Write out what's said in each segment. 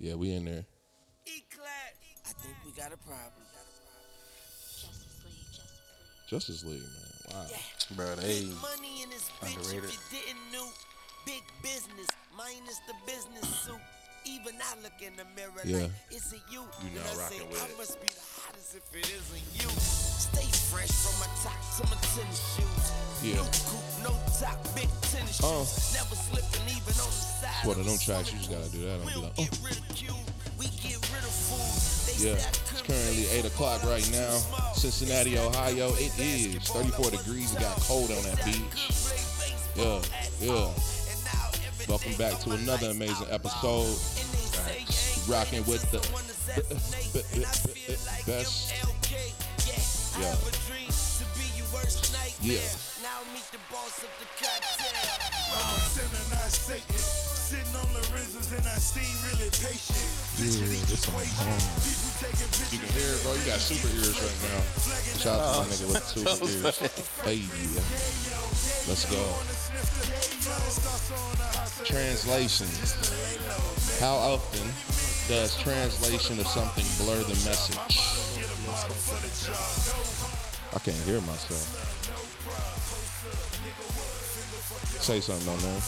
Yeah, we in there. Eclat. I think we got a problem. Justice League, man. Wow. Yeah. Bro, they money in this bitch underrated. If you didn't know, big business minus the business suit. Even I look in the mirror like, is it you? You know, rocking with it. I must be the hottest if it isn't you. Stay fresh from my top to my tennis shoes. Yeah. No coupe, no top, big tennis shoes. Never slipping even on the side. Well, don't try. You just gotta do that. We'll like, get rid of you. We get rid of food. They it's currently 8 o'clock right now. Cincinnati, Ohio. It is 34 degrees. It got cold on that beach. Yeah, yeah. Welcome back to another amazing episode. Rocking with the best. Now meet the boss of the cocktail. Sitting on the rizzles and I seem really patient. You can hear it, bro. You got super ears right now. Shout out to my nigga with super ears. Hey, yeah. Let's go. Translation. How often does translation of something blur the message? I can't hear myself. Say something, don't know.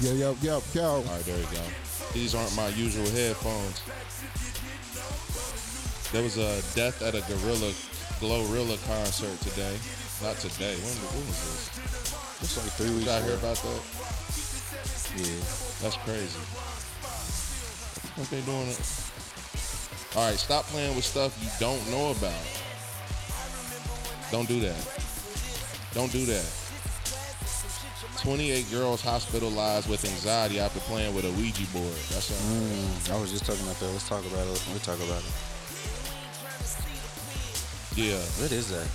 Yo. All right, there you go. These aren't my usual headphones. There was a death at a Gorilla GloRilla concert today. Not today. When was this? It's like 3 weeks ago. Did I hear about that? Yeah. That's crazy. What they doing it? All right, stop playing with stuff you don't know about. Don't do that. 28 girls hospitalized with anxiety after playing with a Ouija board. That's I was just talking about that. Let's talk about it. Yeah. What is that?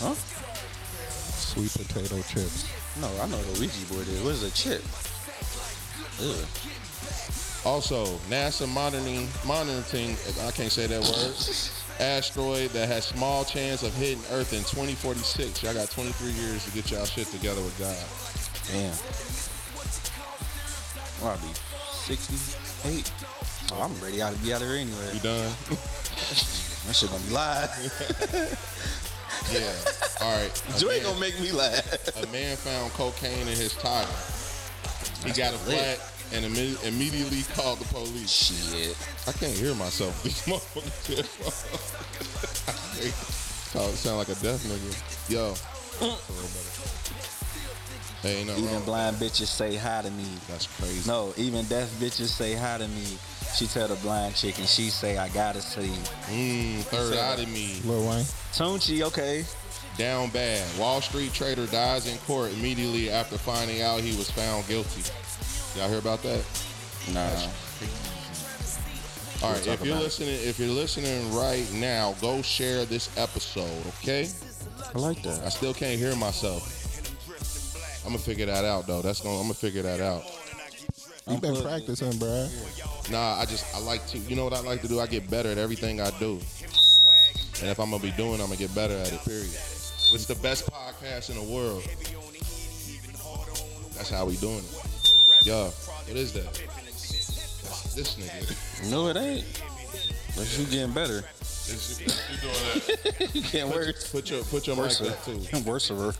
Huh? Sweet potato chips. No, I know what a Ouija board is. What is a chip? Ugh. Also, NASA monitoring, I can't say that word. Asteroid that has small chance of hitting Earth in 2046. Y'all got 23 years to get y'all shit together with God. Damn. Well, I'll be 68. Oh, I'm ready to be out of here anyway. You done? That shit gonna be live. Yeah. All right. You ain't gonna make me laugh. A man found cocaine in his tire. He got a flat and immediately called the police. Shit. I can't hear myself. These motherfuckers. I sound like a deaf nigga. Yo. Hey, no. Even blind bitches say hi to me. That's crazy. No, even deaf bitches say hi to me. She tell the blind chick and she say, I gotta see. Third eye to me. Lil Wayne. Tunchi, okay. Down bad. Wall Street trader dies in court immediately after finding out he was found guilty. Y'all hear about that? Nah. All right, if you're listening right now, go share this episode, okay? I like that. I still can't hear myself. I'm gonna figure that out though. You've been practicing, bro. Nah, I like to. You know what I like to do? I get better at everything I do. And if I'm gonna be doing, I'm gonna get better at it. Period. It's the best podcast in the world. That's how we doing it. Yo, what is that? That's this nigga. No, it ain't. But you getting better. You doing that? You can't work. Put your mic up too. I'm worse of her.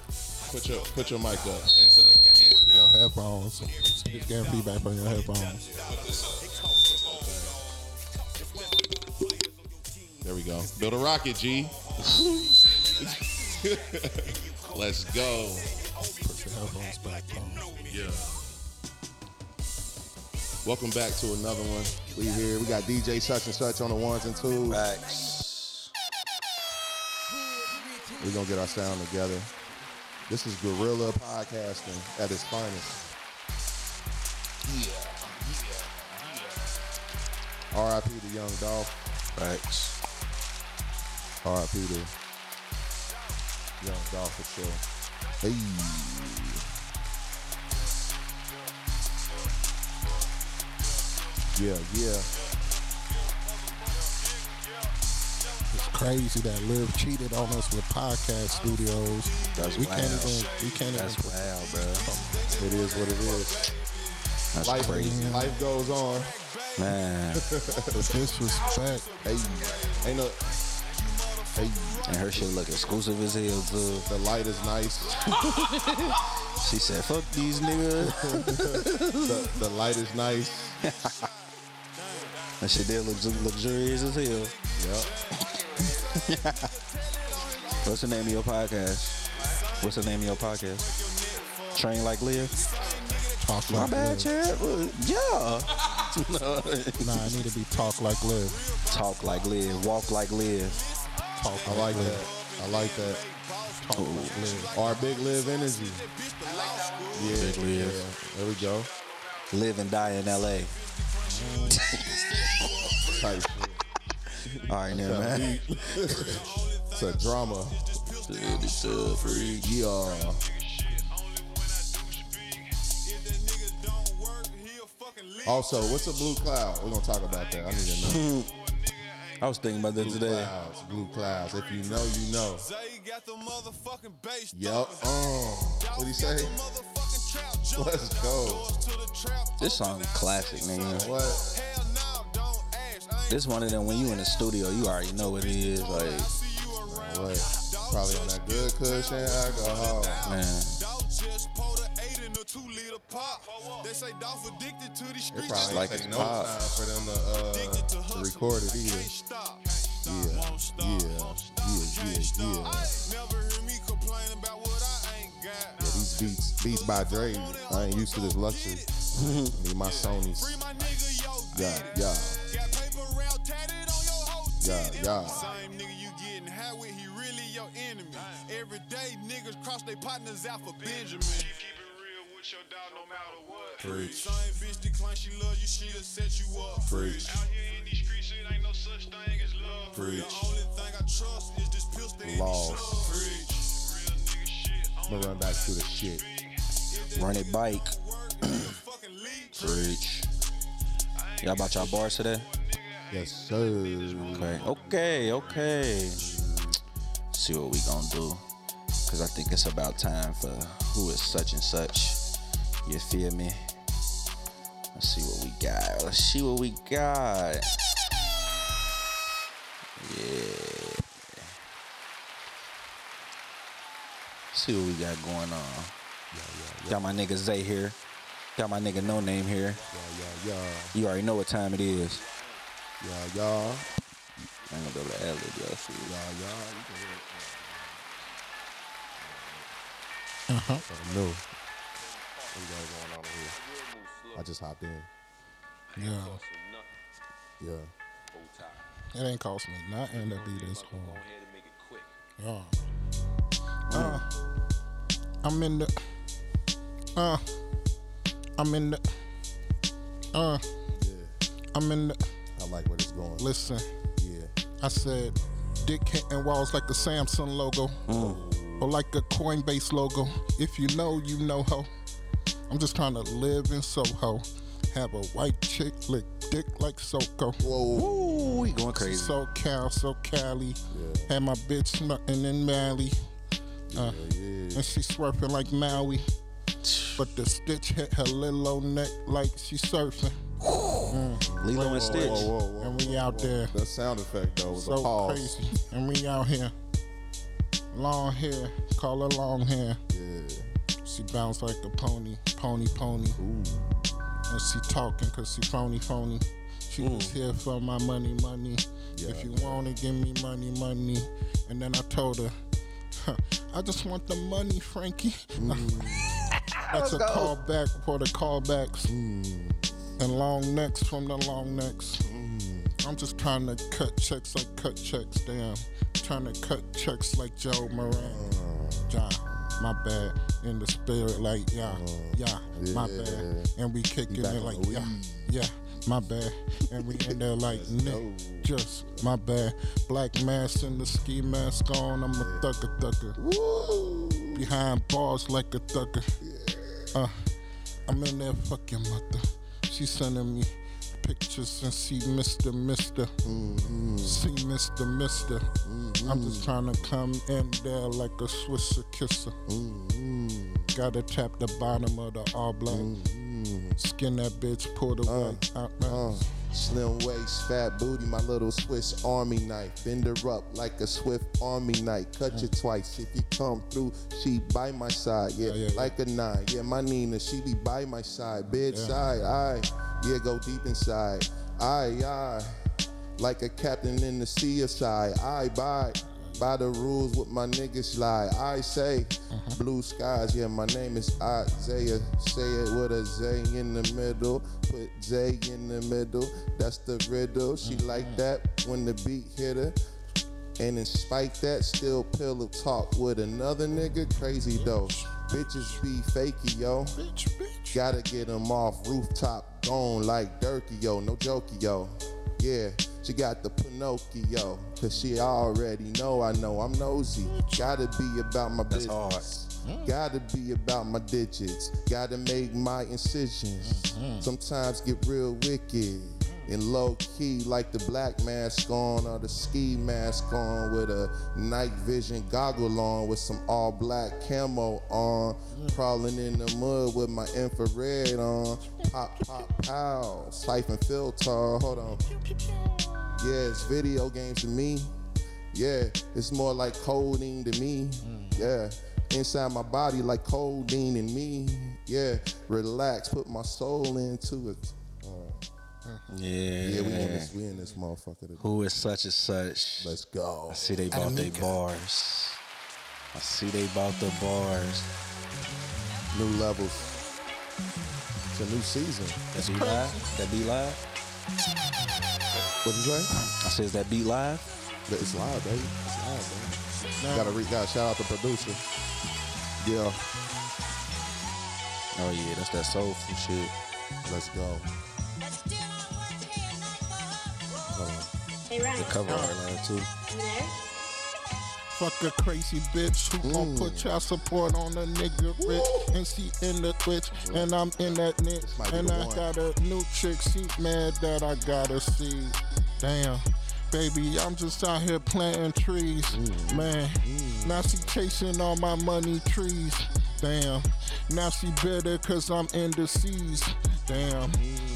Put your mic up into the your headphones. You getting feedback from your headphones. Put this up. There we go. Build a rocket, G. Let's go. Put your headphones back on. Yeah. Welcome back to another one. We here. We got DJ Such and Such on the ones and twos. Facts. We're going to get our sound together. This is guerrilla podcasting at its finest. Yeah. R.I.P. to Young Dolph. Facts. R.I.P. to Young Dolph for sure. Hey. Yeah. It's crazy that Liv cheated on us with podcast studios. That's wild, bro. It is what it is. That's life, crazy. Life goes on. Man. But this was fact. Hey. Ain't no. Hey. And her shit look exclusive as hell, too. The light is nice. She said, fuck these niggas. The light is nice. That shit there looks luxurious as hell. Yep. What's the name of your podcast? What's the name of your podcast? Train Like Live? Talk Like Live. My bad, Chad. Yeah. Nah, I need to be Talk Like Live. Talk Like Live. Walk Like Live. Talk I like that. I like that. Talk Like Live. Our Big Live energy. Yeah, Big Live. Yeah. There we go. Live and die in LA. Type shit. All right, now, man. It's a drama. It's a freak. Yeah. Also, what's a blue cloud? We're gonna talk about that. I need to know. I was thinking about that blue today. Blue clouds. If you know, you know. Yup. What'd he say? Let's go. This song is classic, nigga. What? This one of them when you in the studio, you already know what it is. Like, man, what? Probably on that good cushion alcohol. Man. They say Dolph addicted to these streets. It probably like take no pop. Time for them to record it either. Yeah, these beats by Dre. I ain't used to this luxury. I need my Sonys. Yeah. Same nigga you getting high with, he really your enemy. Every day niggas cross their partners out for Benjamin. Your dog, no matter what. Preach. Same bitch decline, she loves you, she'll set you up. Preach. Out here in these streets, it ain't no such thing as love. Preach. The only thing I trust is this pistol and this shit. Preach. I'm gonna run back to the shit. Run it bike. Preach. Y'all about y'all bars today? Yes, sir. Okay. Let's see what we gonna do. Cause I think it's about time for who is such and such. You feel me? Let's see what we got. Yeah. See what we got going on. Yeah. Got my nigga Zay here. Got my nigga No Name here. Yeah. You already know what time it is. Yeah. I'm gonna go to L. Yeah. No. Going on here. I just hopped in. Yeah. It ain't cost me nothing to be this home. I'm in the. I like where it's going. Listen. Yeah. I said, dick hitting walls like the Samsung logo, or like a Coinbase logo. If you know, you know ho. I'm just trying to live in Soho. Have a white chick lick dick like Soko. Whoa. Ooh, we going crazy. So Cali. Yeah. Had my bitch nothing in Mali. And she swerving like Maui. But the stitch hit her little old neck like she surfing. Lilo and Stitch. Whoa. And we out there. That sound effect though was so a pause. Crazy. And we out here. Long hair. Call her long hair. Yeah. She bounce like a pony. Ooh. And she talking cause she phony. She was here for my money. Yeah, if you want it, give me money. And then I told her, I just want the money, Frankie. That's a callback for the callbacks. And long necks from the long necks. I'm just trying to cut checks, damn. Trying to cut checks like Joe Moran. John. My bad, in the spirit like my bad, and we kicking it like my bad, and we in there like just my bad. Black mask and the ski mask on, I'm a thugger. Woo. Behind bars like a thugger. I'm in there fucking mother. She sending me pictures and see Mr. See Mr. I'm just trying to come in there like a Swisher kisser. Gotta tap the bottom of the all black. Skin that bitch, pull the weight out. Slim waist, fat booty, my little Swiss Army knife. Bend her up like a Swift Army knife. Cut you twice. If you come through, she by my side. Yeah, like a nine. Yeah, my Nina, she be by my side. Bedside, aye. Yeah, go deep inside. Aye, aye. Like a captain in the CSI. Aye, bye. By the rules with my niggas lie. I say blue skies, yeah, my name is Isaiah. Say it with a Z in the middle. Put J in the middle, that's the riddle. She like that when the beat hit her. And in spite that, still pillow talk with another nigga. Crazy though. Bitches be fakey, yo. Bitch. Gotta get them off rooftop. Gone like Durkee, yo. No jokey, yo. Yeah. She got the Pinocchio, cause she already know I'm nosy. Gotta be about my business. Gotta be about my digits. Gotta make my incisions. Sometimes get real wicked and low key, like the black mask on or the ski mask on with a night vision goggle on with some all black camo on. Crawling in the mud with my infrared on. Pop, pop, pow. Siphon filter. Hold on. Yeah, it's video games to me. Yeah, it's more like codeine to me. Yeah, inside my body like codeine in me. Yeah, relax, put my soul into it. Yeah, we in this motherfucker today. Who is such and such? Let's go. I see they bought their bars. New levels. It's a new season. That be live. What'd you say? I said, is that beat live? It's live, baby. No. Gotta shout out the producer. Yeah. Oh, yeah, that's that soulful shit. Let's go. Hey, Ryan. The cover art line, too. Fuck a crazy bitch who gon' put child support on a nigga rich. And she in the twitch, and I'm in that niche. And I got a new chick, she mad that I gotta see. Damn, baby, I'm just out here planting trees. Man, now she chasing all my money trees. Damn, now she bitter cause I'm in the seas. Damn,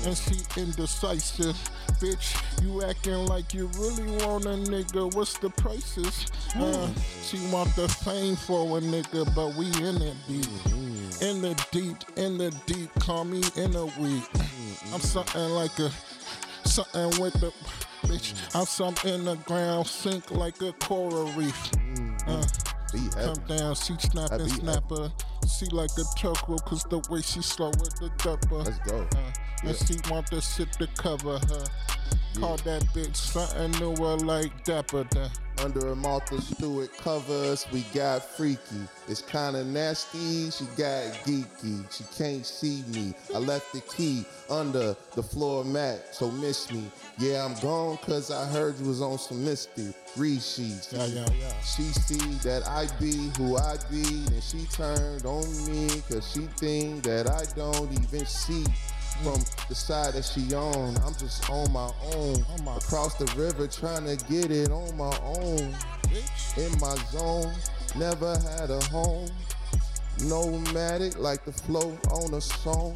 and she indecisive. Bitch, you acting like you really want a nigga. What's the prices? She want the fame for a nigga, but we in it deep. In the deep, call me in a week. I'm something like a, something with the, bitch. I'm something in the ground, sink like a coral reef. Come down, she snapper. She like a turtle, cause the way she slow with the dupper. Let's go. And she want the shit to cover her. Call that bitch something newer like Dapper. Under a Martha Stewart covers, we got freaky. It's kinda nasty, she got geeky. She can't see me, I left the key under the floor mat, so miss me. Yeah, I'm gone cause I heard you was on some mystery sheets. Yeah. She see that I be who I be, then she turned on me cause she think that I don't even see. From the side that she on, I'm just on my own. Across the river trying to get it on my own. In my zone, never had a home. Nomadic like the flow on a song.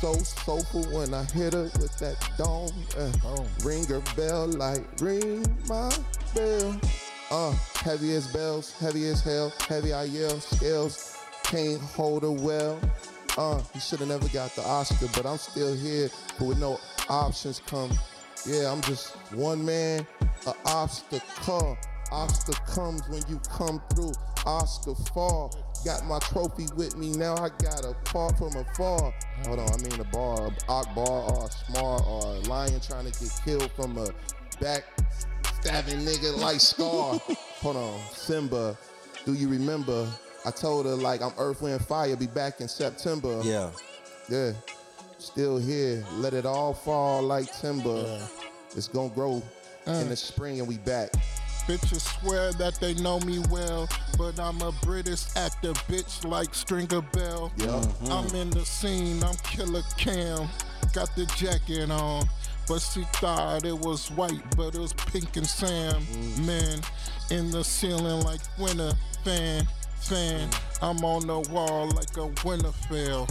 So soulful when I hit her with that dome. Ring her bell like ring my bell. Heavy as bells, heavy as hell. Heavy I yell, scales, can't hold her well. You should have never got the Oscar, but I'm still here, but with no options come. Yeah, I'm just one man, an obstacle. Oscar comes when you come through, Oscar fall. Got my trophy with me, now I got a part from afar. Hold on, I mean a bar, Akbar or a Smar or a lion trying to get killed from a backstabbing nigga like Scar. Hold on, Simba, do you remember? I told her, like, I'm Earth, Wind, Fire, be back in September. Yeah. Still here. Let it all fall like timber. It's gonna grow in the spring and we back. Bitches swear that they know me well, but I'm a British actor, bitch, like Stringer Bell. I'm in the scene, I'm Killer Cam. Got the jacket on, but she thought it was white, but it was pink and Sam. Man, in the ceiling like winter fan. I'm on the wall like a Winterfell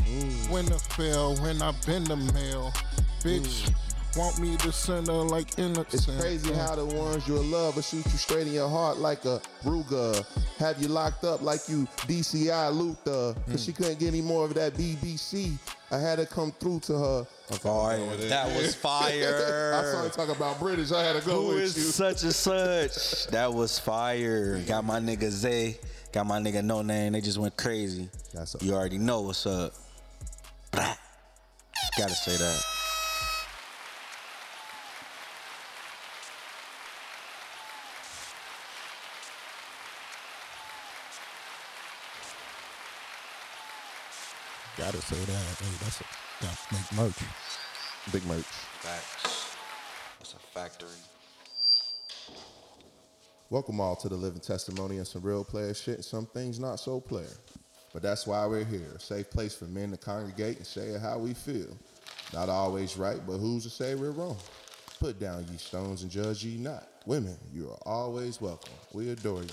when I bend the mail. Bitch, want me to send her like innocent. It's crazy how the ones you love will shoot you straight in your heart like a Ruger. Have you locked up like you DCI Luther. Cause she couldn't get any more of that BBC. I had to come through to her. Fire. That was fire. I started talking about British. I had to go with you. Who is such and such? That was fire. Got my nigga Zay. Got my nigga No Name. They just went crazy. That's up. You already know what's up. Gotta say that. Gotta say that. Hey, that's a big merch. Big merch. Facts. That's a factory. Welcome all to the living testimony and some real player shit and some things not so player. But that's why we're here. A safe place for men to congregate and share how we feel. Not always right, but who's to say we're wrong? Put down ye stones and judge ye not. Women, you are always welcome. We adore you.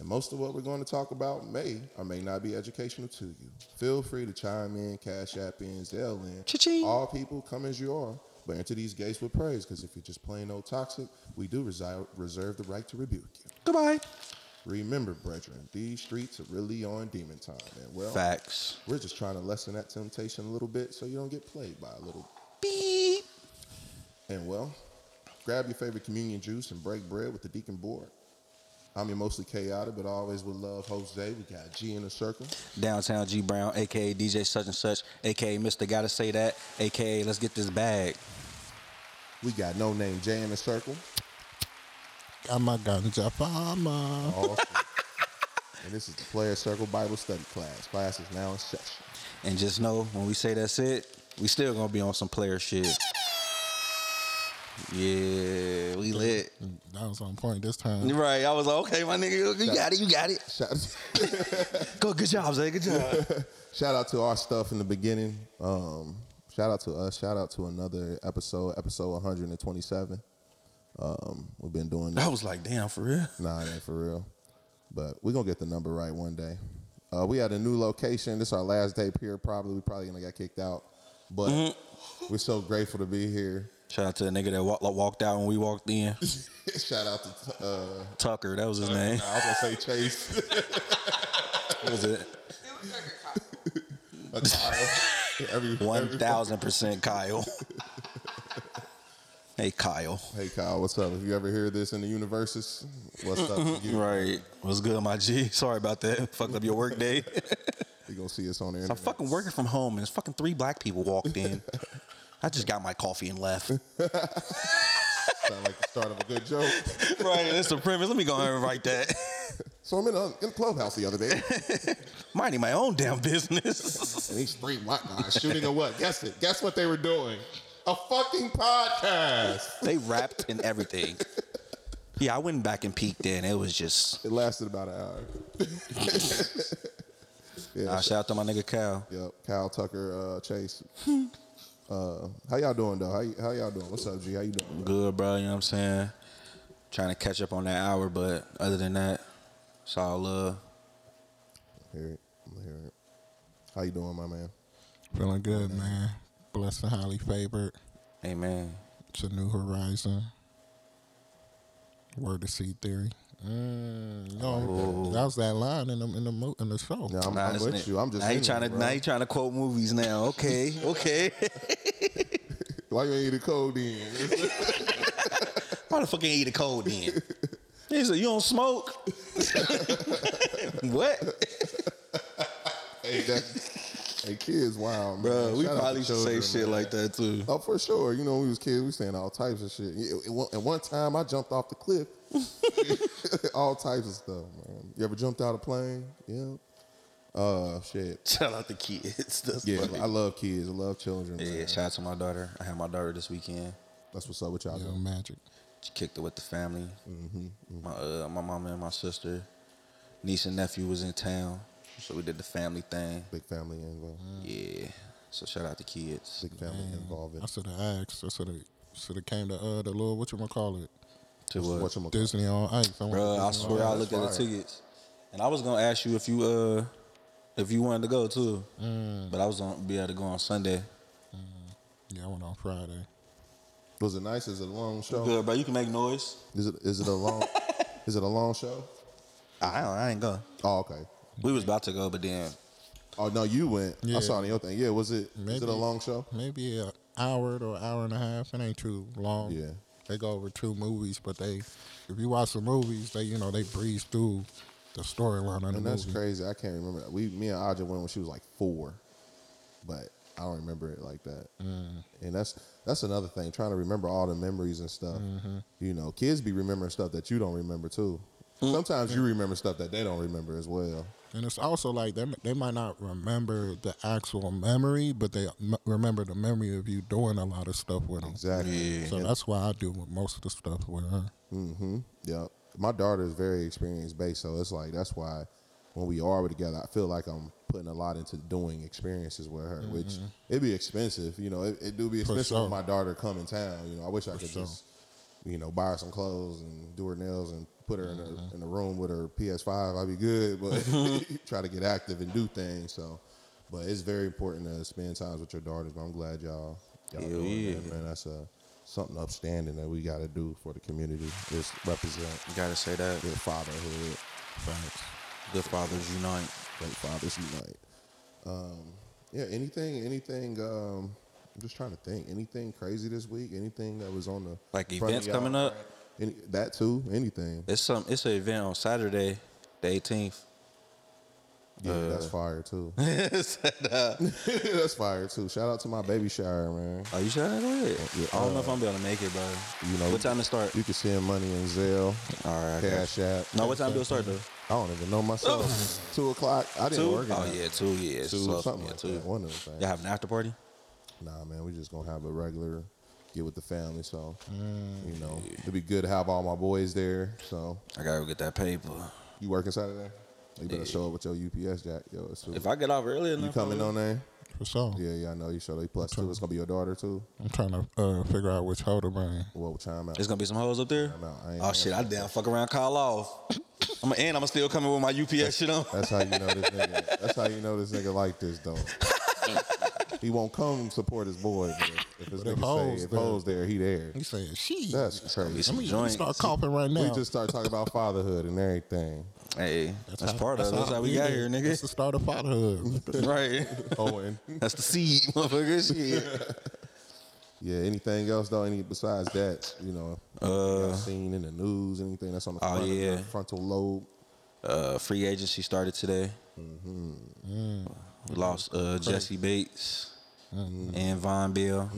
And most of what we're going to talk about may or may not be educational to you. Feel free to chime in, cash app in, Zelle in. Cha-ching. All people come as you are, but enter these gates with praise, because if you're just plain old toxic, we do reserve the right to rebuke you. Goodbye. Remember, brethren, these streets are really on demon time. And well, facts. We're just trying to lessen that temptation a little bit so you don't get played by a little beep. And well, grab your favorite communion juice and break bread with the deacon board. I'm your mostly chaotic, but always with love, Jose. We got G in the circle. Downtown G Brown, a.k.a. DJ Such and Such, a.k.a. Mr. Gotta Say That, a.k.a. Let's Get This Bag. We got No Name J in the circle. Got my ganja farmer. Awesome. And this is the Player Circle Bible Study class. Class is now in session. And just know, when we say that's it, we still going to be on some player shit. Yeah, we lit. That was on point this time. Right, I was like, okay, my nigga, you got it. Good job, Zay, good job. Shout out to our stuff in the beginning. Shout out to us. Shout out to another episode 127. We've been doing that. I was like, damn, for real? Nah, it ain't for real. But we're going to get the number right one day. We had a new location. This is our last day here, probably. We probably going to get kicked out. But we're so grateful to be here. Shout out to the nigga that walked out when we walked in. Shout out to Tucker. That was his name. I was going to say Chase. What was it? It was like a Kyle. 1,000% Kyle. Hey, Kyle. What's up? If you ever hear this in the universes, what's up? Right. What's good, my G? Sorry about that. Fucked up your work day. You're going to see us on the internet. So I'm fucking working from home, and it's fucking 3 black people walked in. I just got my coffee and left. Sound like the start of a good joke. Right, that's the premise. Let me go ahead and write that. So I'm in a clubhouse the other day. Minding my own damn business. And these 3 white guys shooting a what? Guess what they were doing? A fucking podcast. They rapped and everything. Yeah, I went back and peeked in. It was just... It lasted about an hour. Yeah, shout out to my nigga Cal. Yep, Cal, Tucker, Chase. How y'all doing though? How y'all doing? What's up, G? How you doing, bro? Good, bro. You know what I'm saying? Trying to catch up on that hour, but other than that, it's all love. I'm here. How you doing, my man? Feeling good, man. Blessed and highly favored. Amen. It's a new horizon. Word to seed theory. No, that was that line in the show. Yeah, I'm with you. I'm just now you trying to quote movies now. Okay. Why you ain't eat a cold then? Why the fuck ain't eat a cold then? He said you don't smoke. What? Hey, kids, wow, man. Bro, we probably should say shit like that too. Oh, for sure. You know, when we was kids, we saying all types of shit. At one time, I jumped off the cliff. All types of stuff, man. You ever jumped out of a plane? Yeah. Shit. Shout out to kids. That's funny. I love kids. I love children. Yeah, man. Shout out to my daughter. I had my daughter this weekend. That's what's up with y'all. Doing magic. She kicked it with the family. Mm-hmm. My mama and my sister, niece and nephew was in town, so we did the family thing. Big family involved. Yeah. So shout out to kids. Big family involved. I should have asked. I should have came to the little whatchamacallit. To what? Disney on Ice. Bro, I swear I looked at the tickets. And I was going to ask you if you If you wanted to go too. But I was gonna be able to go on Sunday. Yeah, I went on Friday. Was it nice? Is it a long show? Good, bro. You can make noise. Is it a long is it a long show? I ain't go. Oh, okay. We was about to go, but then oh no, you went. Yeah. I saw the other thing. Yeah, was it? Maybe, is it a long show? Maybe an hour or hour and a half. It ain't too long. Yeah, they go over 2 movies, but if you watch the movies, they breeze through the storyline of the movie. And that's crazy. I can't remember. Me and Audra went when she was like 4, but I don't remember it like that. And that's another thing. Trying to remember all the memories and stuff. Mm-hmm. Kids be remembering stuff that you don't remember too. Sometimes you remember stuff that they don't remember as well. And it's also like they might not remember the actual memory, but they remember the memory of you doing a lot of stuff with them. Exactly. Yeah. So that's why I do most of the stuff with her. Mm-hmm. Yeah. My daughter is very experience-based, so it's like that's why when we are together, I feel like I'm putting a lot into doing experiences with her, which it'd be expensive. It do be expensive when my daughter come in town. I wish I could just, buy her some clothes and do her nails and put her in a room with her PS5, I'd be good, but try to get active and do things. So, but it's very important to spend time with your daughters. But I'm glad y'all doing that, man. That's something upstanding that we got to do for the community. Just represent. You got to say that. Good fatherhood. Thanks. Good fathers unite. Great fathers unite. Anything. I'm just trying to think. Anything crazy this week? Anything that was on the events coming up? That too, anything. It's an event on Saturday, the 18th. Yeah, that's fire too. That's fire too. Shout out to my baby shower, man. Oh, you shout out to it? Yeah, I don't know if I'm going to make it, bro. What time it start? You can send money in Zelle. All right, Cash App. No, what time do it start though? I don't even know myself. 2:00. I didn't work. Oh yeah, 2:00. Two something. Yeah, like 2:00. One of them. Y'all have an after party? Nah, man. We just gonna have a regular. Get with the family, so it'd be good to have all my boys there. So I gotta go get that paper. You working Saturday? You better show up with your UPS jack. Yo, if I get off early enough, you coming on there? For sure. Yeah, I know you show up. +2. It's gonna be your daughter too. I'm trying to figure out which hoe to bring. Well, time out. There's gonna be some hoes up there. Oh shit! I damn fuck around, call off. I'm still coming with my UPS shit on. That's how you know this nigga. That's how you know this nigga like this though. He won't come support his boy. If his nigga say if Poe's there, he there. He saying she. That's crazy. I'm start coughing right now. We just start talking about fatherhood and everything. Hey, that's part of it. That's how we got here, nigga. That's the start of fatherhood. Right. Owen. That's the seed, motherfucker. Shit. Yeah, anything else though? Any besides that, seen in the news, anything that's on the frontal lobe. Free agency started today. We lost Jesse Bates and Von Bill.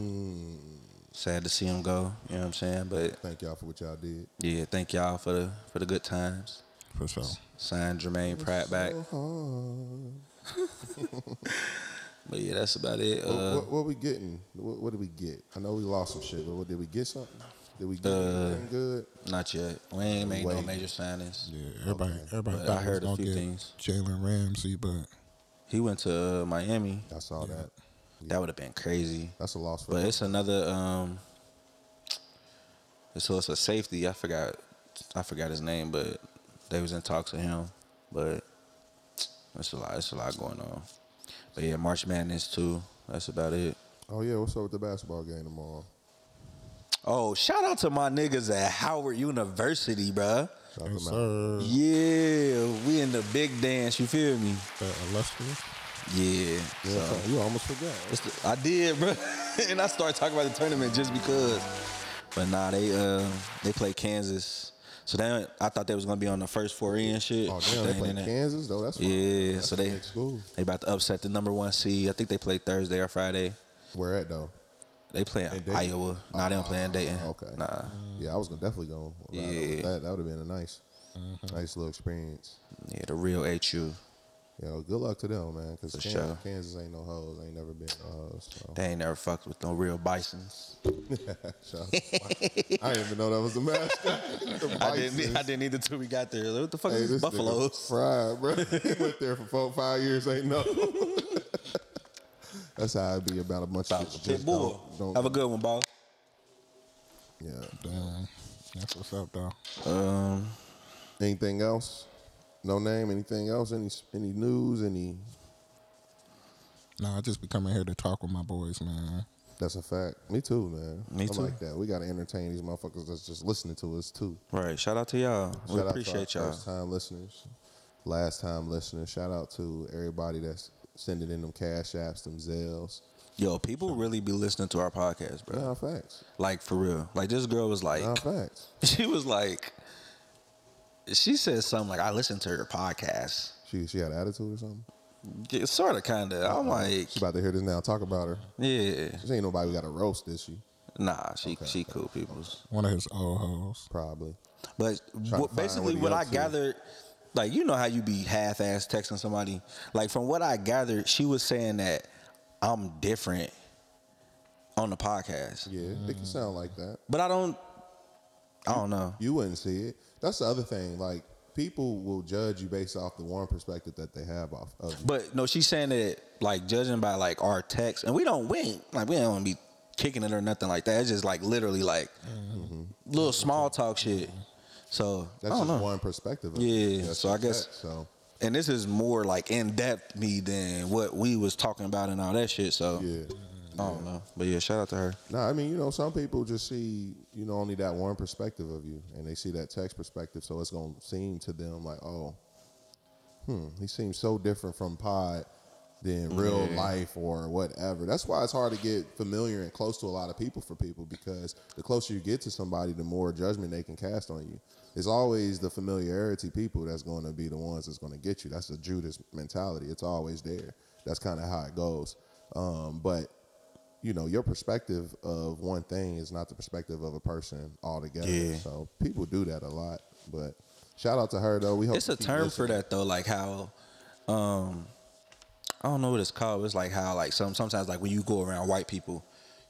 Sad to see him go. You know what I'm saying? But thank y'all for what y'all did. Yeah, thank y'all for the good times. For sure. Signed Jermaine Pratt back. But yeah, that's about it. What we getting? What did we get? I know we lost some shit, but did we get something? Did we get anything good? Not yet. We ain't made no major signings. Yeah, everybody thought I heard a few things. Jalen Ramsey, but he went to Miami. I saw that. Yeah. That would have been crazy. That's a loss for him. But it's another. So it's a safety. I forgot his name, but they was in talks with him. But it's a lot. It's a lot going on. But yeah, March Madness too. That's about it. Oh yeah, what's up with the basketball game tomorrow? Oh, shout out to my niggas at Howard University, bruh. Yes, sir. Yeah, we in the big dance, you feel me? Illustrious? Yeah so, you almost forgot. I did, bruh. And I started talking about the tournament just because. But nah, they play Kansas. So I thought they was going to be on the first 4A and shit. Oh, damn, they play Kansas, though? That's fine. Yeah, that's so they about to upset the number 1 seed. I think they play Thursday or Friday. Where at, though? They playing Iowa. Nah, they don't play in Dayton. Okay. Nah. Yeah, I was definitely going. Yeah. That would have been a nice little experience. Yeah, the real HU. Yo, good luck to them, man. Because Kansas ain't no hoes. Ain't never been no hoes. So. They ain't never fucked with no real bisons. I didn't even know that was the mascot. I didn't either until we got there. What the fuck is this buffaloes? Fried, bro. He went there for 4 or 5 years. Ain't no. That's how it be about a bunch of shit. Just don't. Have a good one, boss. Yeah. Damn. That's what's up, though. Anything else? No name? Anything else? Any news? Any No, I just be coming here to talk with my boys, man. That's a fact. Me too, man. Me too. I like that. We got to entertain these motherfuckers that's just listening to us, too. Right. Shout out to y'all. We appreciate y'all. First time listeners, last time listeners. Shout out to everybody that's sending in them Cash Apps, them Zelles. Yo, people really be listening to our podcast, bro. Nah, facts. Like, for real. Like, this girl was like... Nah, facts. She was like... She said something like, I listened to her podcast. She had an attitude or something? Yeah, sort of, kind of. I'm like... She about to hear this now. Talk about her. Yeah. She ain't nobody we got to roast, is she? Nah, she cool peoples. One of his old hoes. Probably. But basically what I gathered... Like, you know how you be half-ass texting somebody? Like, from what I gathered, she was saying that I'm different on the podcast. Yeah, it can sound like that. But I don't know. You wouldn't see it. That's the other thing. Like, people will judge you based off the one perspective that they have off of you. But, no, she's saying that, like, judging by, like, our text. And we don't want to be kicking it or nothing like that. It's just, like, literally, like, little small talk shit. So, that's just one perspective of it. Yeah, so I guess... So. And this is more like in-depth me than what we was talking about and all that shit. So, yeah. I don't know. But, yeah, shout out to her. No, I mean, you know, some people just see, you know, only that one perspective of you. And they see that text perspective. So it's going to seem to them like, he seems so different from pod than real life or whatever. That's why it's hard to get familiar and close to a lot of people for people, because the closer you get to somebody, the more judgment they can cast on you. It's always the familiarity people that's going to be the ones that's going to get you. That's the Judas mentality. It's always there. That's kind of how it goes. But, you know, your perspective of one thing is not the perspective of a person altogether. Yeah. So people do that a lot. But shout out to her, though. We hope it's a term listening. For that, though, like how... I don't know what it's called. It's like how, like, sometimes, like, when you go around white people,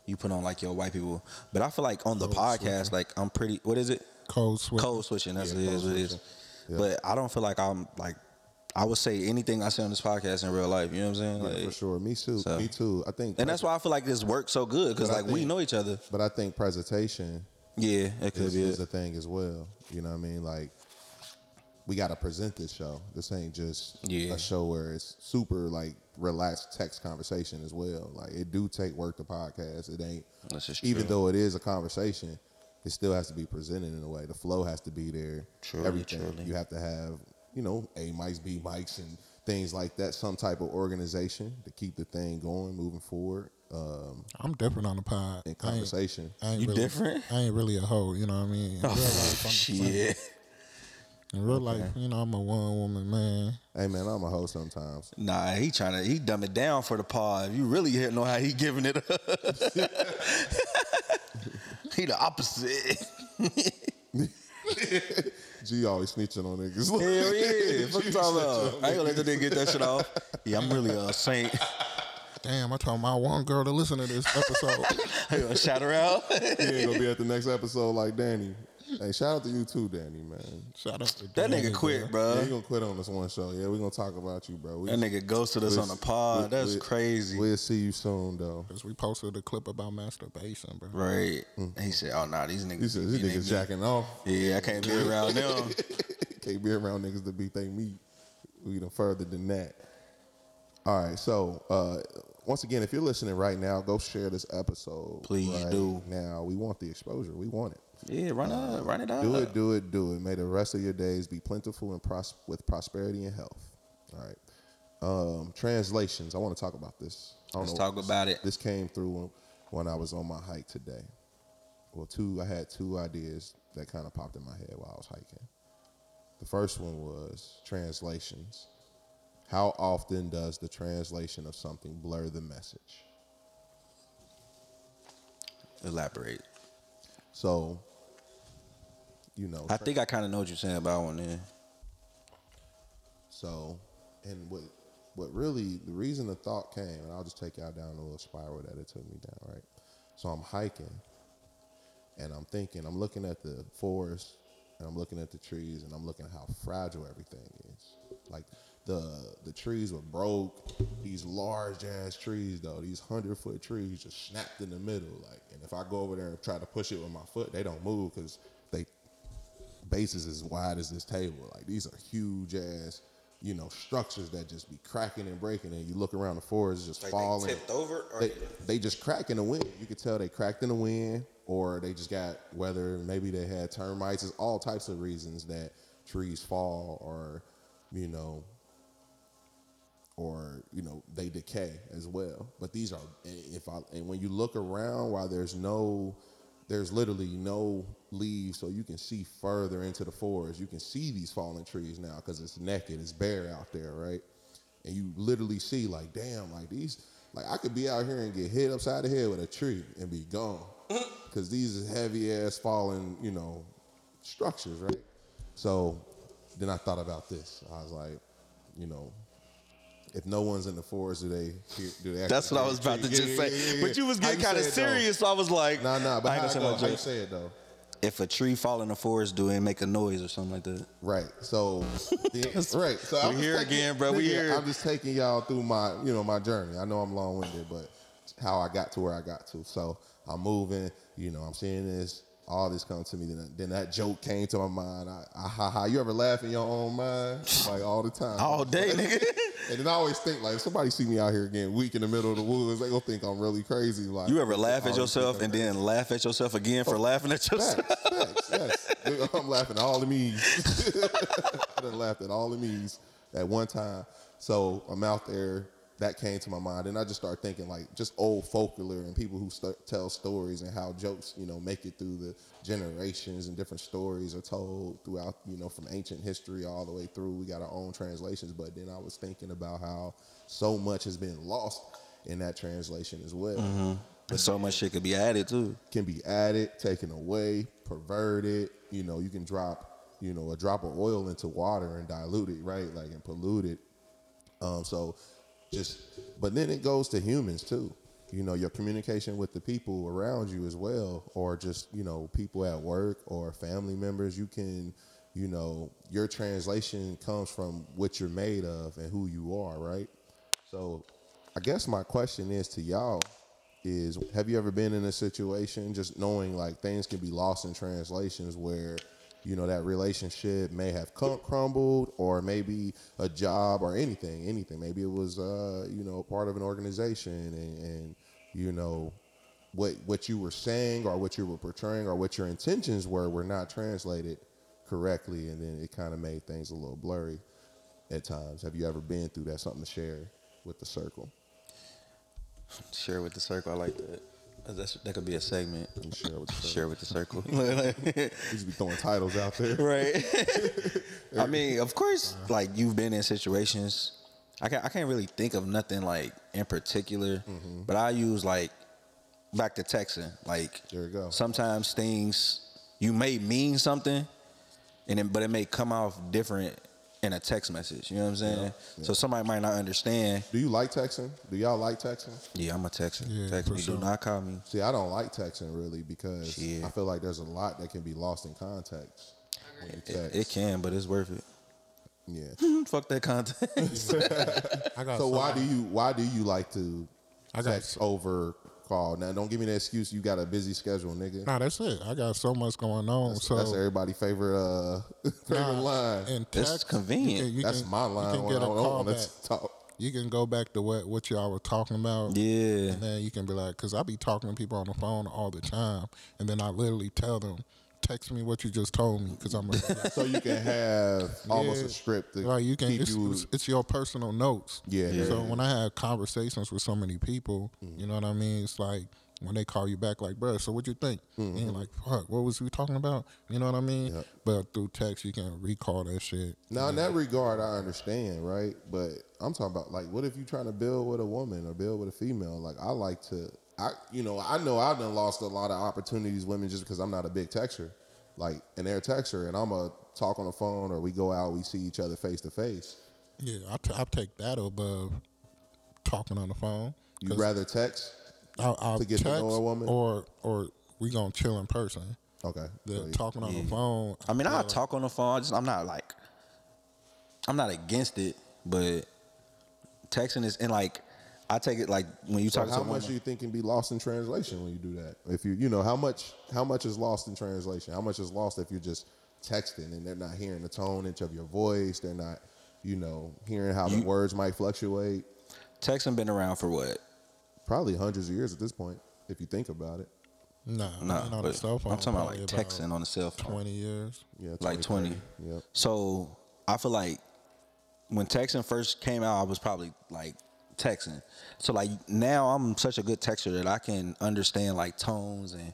you put on, like, your white people. But I feel like on the podcast, switching. Like, I'm pretty... What is it? Code switching. Code switching. That's what it is. Yeah. But I don't feel like I'm, like... I would say anything I say on this podcast in real life. You know what I'm saying? Yeah, like, for sure. Me too. So. Me too. I think... And that's why I feel like this works so good, because, like, we know each other. But I think presentation... Yeah, it could be. Is the thing as well. You know what I mean? Like... We got to present this show. This ain't just a show where it's super, like, relaxed text conversation as well. Like, it do take work to podcast. It ain't, even though it is a conversation, it still has to be presented in a way. The flow has to be there. Truly, everything. Truly. You have to have, you know, A mics, B mics, and things like that. Some type of organization to keep the thing going, moving forward. I'm different on the pod. In conversation. I ain't really, different? I ain't really a hoe, you know what I mean? In real life, I'm shit. In real life, you know, I'm a one-woman man. Hey, man, I'm a hoe sometimes. Nah, he dumb it down for the pod. You really know how he giving it up. He the opposite. G always snitching on niggas. Hell yeah. Fuck you talking about? I ain't gonna let the nigga get that shit off. Yeah, I'm really a saint. Damn, I told my one girl to listen to this episode. You gonna shout her out? He ain't gonna be at the next episode like Danny. Hey, shout out to you too, Danny, man. Shout out to that Danny, nigga quit, bro. Yeah, he gonna quit on this one show. Yeah, we gonna talk about you, bro. That nigga ghosted us on the pod. That's crazy. We'll see you soon, though. Because we posted a clip about masturbation, bro. Right. Mm-hmm. And he said, oh, nah, these niggas... He said, these niggas jacking off. Yeah, I can't be around them. Can't be around niggas to be thank me. We done further than that. All right, so... Once again, if you're listening right now, go share this episode. Please do. Now, we want the exposure. We want it. Yeah, run it up. Do it. May the rest of your days be plentiful and with prosperity and health. All right. Translations. I want to talk about this. Let's talk about it. This came through when I was on my hike today. Well, I had two ideas that kind of popped in my head while I was hiking. The first one was translations. How often does the translation of something blur the message? Elaborate. So, you know. I think I kind of know what you're saying about one there. So, and what really, the reason the thought came, and I'll just take y'all down a little spiral that it took me down, right? So I'm hiking, and I'm thinking, I'm looking at the forest, and I'm looking at the trees, and I'm looking at how fragile everything is. Like, the trees were broke. These large ass trees, though, these 100-foot trees just snapped in the middle. Like, and if I go over there and try to push it with my foot, they don't move because they base is as wide as this table. Like, these are huge ass you know, structures that just be cracking and breaking, and you look around the forest, just like falling. They tipped over? Or they just crack in the wind. You could tell they cracked in the wind, or they just got weather. Maybe they had termites. It's all types of reasons that trees fall, or they decay as well. But these are, and when you look around, while there's literally no leaves, so you can see further into the forest. You can see these fallen trees now because it's naked, it's bare out there, right? And you literally see, like, damn, like these, like I could be out here and get hit upside the head with a tree and be gone, because these heavy ass fallen, structures, right? So then I thought about this. I was like, if no one's in the forest, do they? That's what I was about to just say. Yeah. But you was getting kind of serious, so I was like, nah. But how you say it though? If a tree fall in the forest, do it make a noise or something like that? Right. So, right. So we're here again, bro. We here. I'm just taking y'all through my, my journey. I know I'm long winded, but how I got to where I got to. So I'm moving. I'm seeing this. All this comes to me, then that joke came to my mind. You ever laugh in your own mind? Like, all the time. All day, nigga. And then I always think, like, if somebody see me out here getting weak in the middle of the woods, they gonna think I'm really crazy. Like, you ever laugh at yourself and then laugh at yourself again for laughing at yourself? Facts. I'm laughing at all of me's. I done laughed at all of me's at one time. So I'm out there. That came to my mind, and I just started thinking, like, just old folklore and people who tell stories and how jokes, make it through the generations, and different stories are told throughout, from ancient history all the way through. We got our own translations, but then I was thinking about how so much has been lost in that translation as well. Mm-hmm. But so much shit could be added too. Can be added, taken away, perverted. You can drop, a drop of oil into water and dilute it, right? Like, and pollute it. But then it goes to humans too. Your communication with the people around you as well, or just, people at work or family members. You can, your translation comes from what you're made of and who you are, right? So I guess my question is to y'all is, have you ever been in a situation just knowing, like, things can be lost in translations where, that relationship may have crumbled, or maybe a job or anything. Maybe it was, part of an organization, and what you were saying or what you were portraying or what your intentions were not translated correctly. And then it kind of made things a little blurry at times. Have you ever been through that? Something to share with the circle. Share with the circle. I like that. That could be a segment. Share with the circle. You should be throwing titles out there. Right. I mean, of course, like, you've been in situations. I can't really think of nothing, like, in particular. Mm-hmm. But I use, like, back to texting. Like, there you go. Sometimes things, you may mean something, but it may come off different in a text message. You know what I'm saying? Yeah. So somebody might not understand. Do you like texting? Do y'all like texting? Yeah, I'm a texter. Yeah, text me, do not call me. See, I don't like texting really, because I feel like there's a lot that can be lost in context. It can, but it's worth it. Yeah. Fuck that context. So why do you like to text over call? Now, don't give me the excuse you got a busy schedule, nigga. Nah, that's it. I got so much going on. That's everybody's favorite line. And text, it's convenient. That's my line. You can get a call back. You can go back to what y'all were talking about. Yeah. And then you can be like, because I be talking to people on the phone all the time, and then I literally tell them, text me what you just told me, because I'm like, so you can have almost a script that, right, you can keep it's your personal notes. Yeah. So when I have conversations with so many people, you know what I mean? It's like when they call you back, like, bro, so what you think? Mm-hmm. And you're like, fuck, what was we talking about? You know what I mean? Yep. But through text, you can recall that shit. Now, in that regard, I understand, right? But I'm talking about, like, what if you're trying to build with a woman or build with a female? Like, I like to... I know I've done lost a lot of opportunities, women, just because I'm not a big texter, like, and they're a texter, and I'm a talk on the phone, or we go out, we see each other face to face. Yeah, I take that above talking on the phone. You'd rather text to get text to know a woman, or we gonna chill in person. Okay, talking on the phone. I mean, I'll talk on the phone. I'm not against it, but texting is in, like. I take it like when you talk to someone. How much do you think can be lost in translation when you do that? If you how much is lost in translation? How much is lost if you're just texting and they're not hearing the tone inch of your voice? They're not you know, hearing how the words might fluctuate. Texting been around for what? Probably hundreds of years at this point, if you think about it. No, I'm talking about like texting on the cell phone. 20 years. Yeah, 20, like 20. Yep. So I feel like when texting first came out, I was probably like texting. So like now I'm such a good texter that I can understand like tones and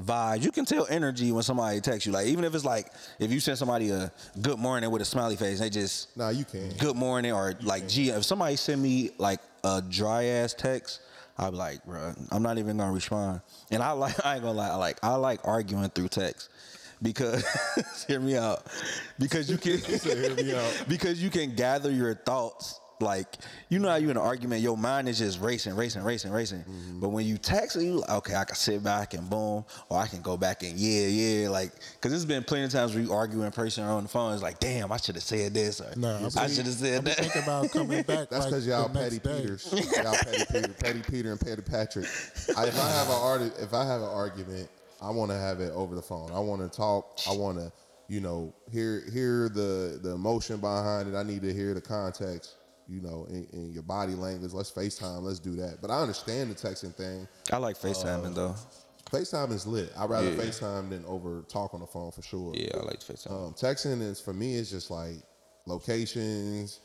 vibes. You can tell energy when somebody texts you. Like even if it's like, if you send somebody a good morning with a smiley face, they just, nah, you can't. Good morning or you like, gee, if somebody send me like a dry ass text, I'm like, bro, I'm not even gonna respond. And I ain't gonna lie, I like arguing through text because hear me out. Because you can hear me out. Because you can gather your thoughts. Like, you know how you in an argument, your mind is just racing. Mm-hmm. But when you text, you like, okay, I can sit back and boom, or I can go back and yeah, like, because there's been plenty of times where you argue in person or on the phone. It's like, damn, I should have said this, or I should have said that. Think about coming back. That's because like, y'all petty Peters. Y'all petty Peter and petty Patrick. If I have an argument, I want to have it over the phone. I want to talk. I want to, you know, hear the emotion behind it. I need to hear the context. You know, in your body language. Let's FaceTime. Let's do that. But I understand the texting thing. I like FaceTiming, though. FaceTime is lit. I'd rather FaceTime than over talk on the phone for sure. Yeah, I like FaceTime. Texting is, for me, it's just like locations,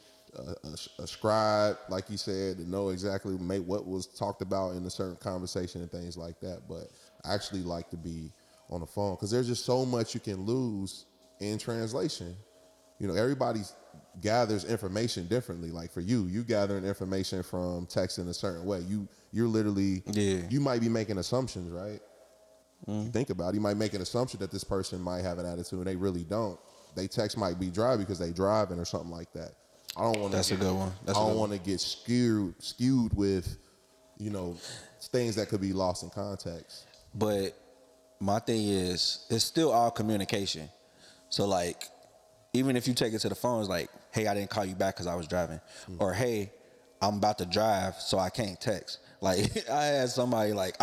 a scribe, like you said, to know exactly what was talked about in a certain conversation and things like that. But I actually like to be on the phone because there's just so much you can lose in translation. You know, everybody's gathers information differently. Like for you gathering information from texting a certain way. You're literally, you might be making assumptions, right? Mm. Think about it. You might make an assumption that this person might have an attitude and they really don't. They text might be dry because they driving or something like that. I don't want to. That's a good one. I don't want to get skewed with, you know, things that could be lost in context. But my thing is, it's still all communication. So like, even if you take it to the phone, it's like, hey, I didn't call you back because I was driving. Mm-hmm. Or, hey, I'm about to drive, so I can't text. Like, I had somebody, like,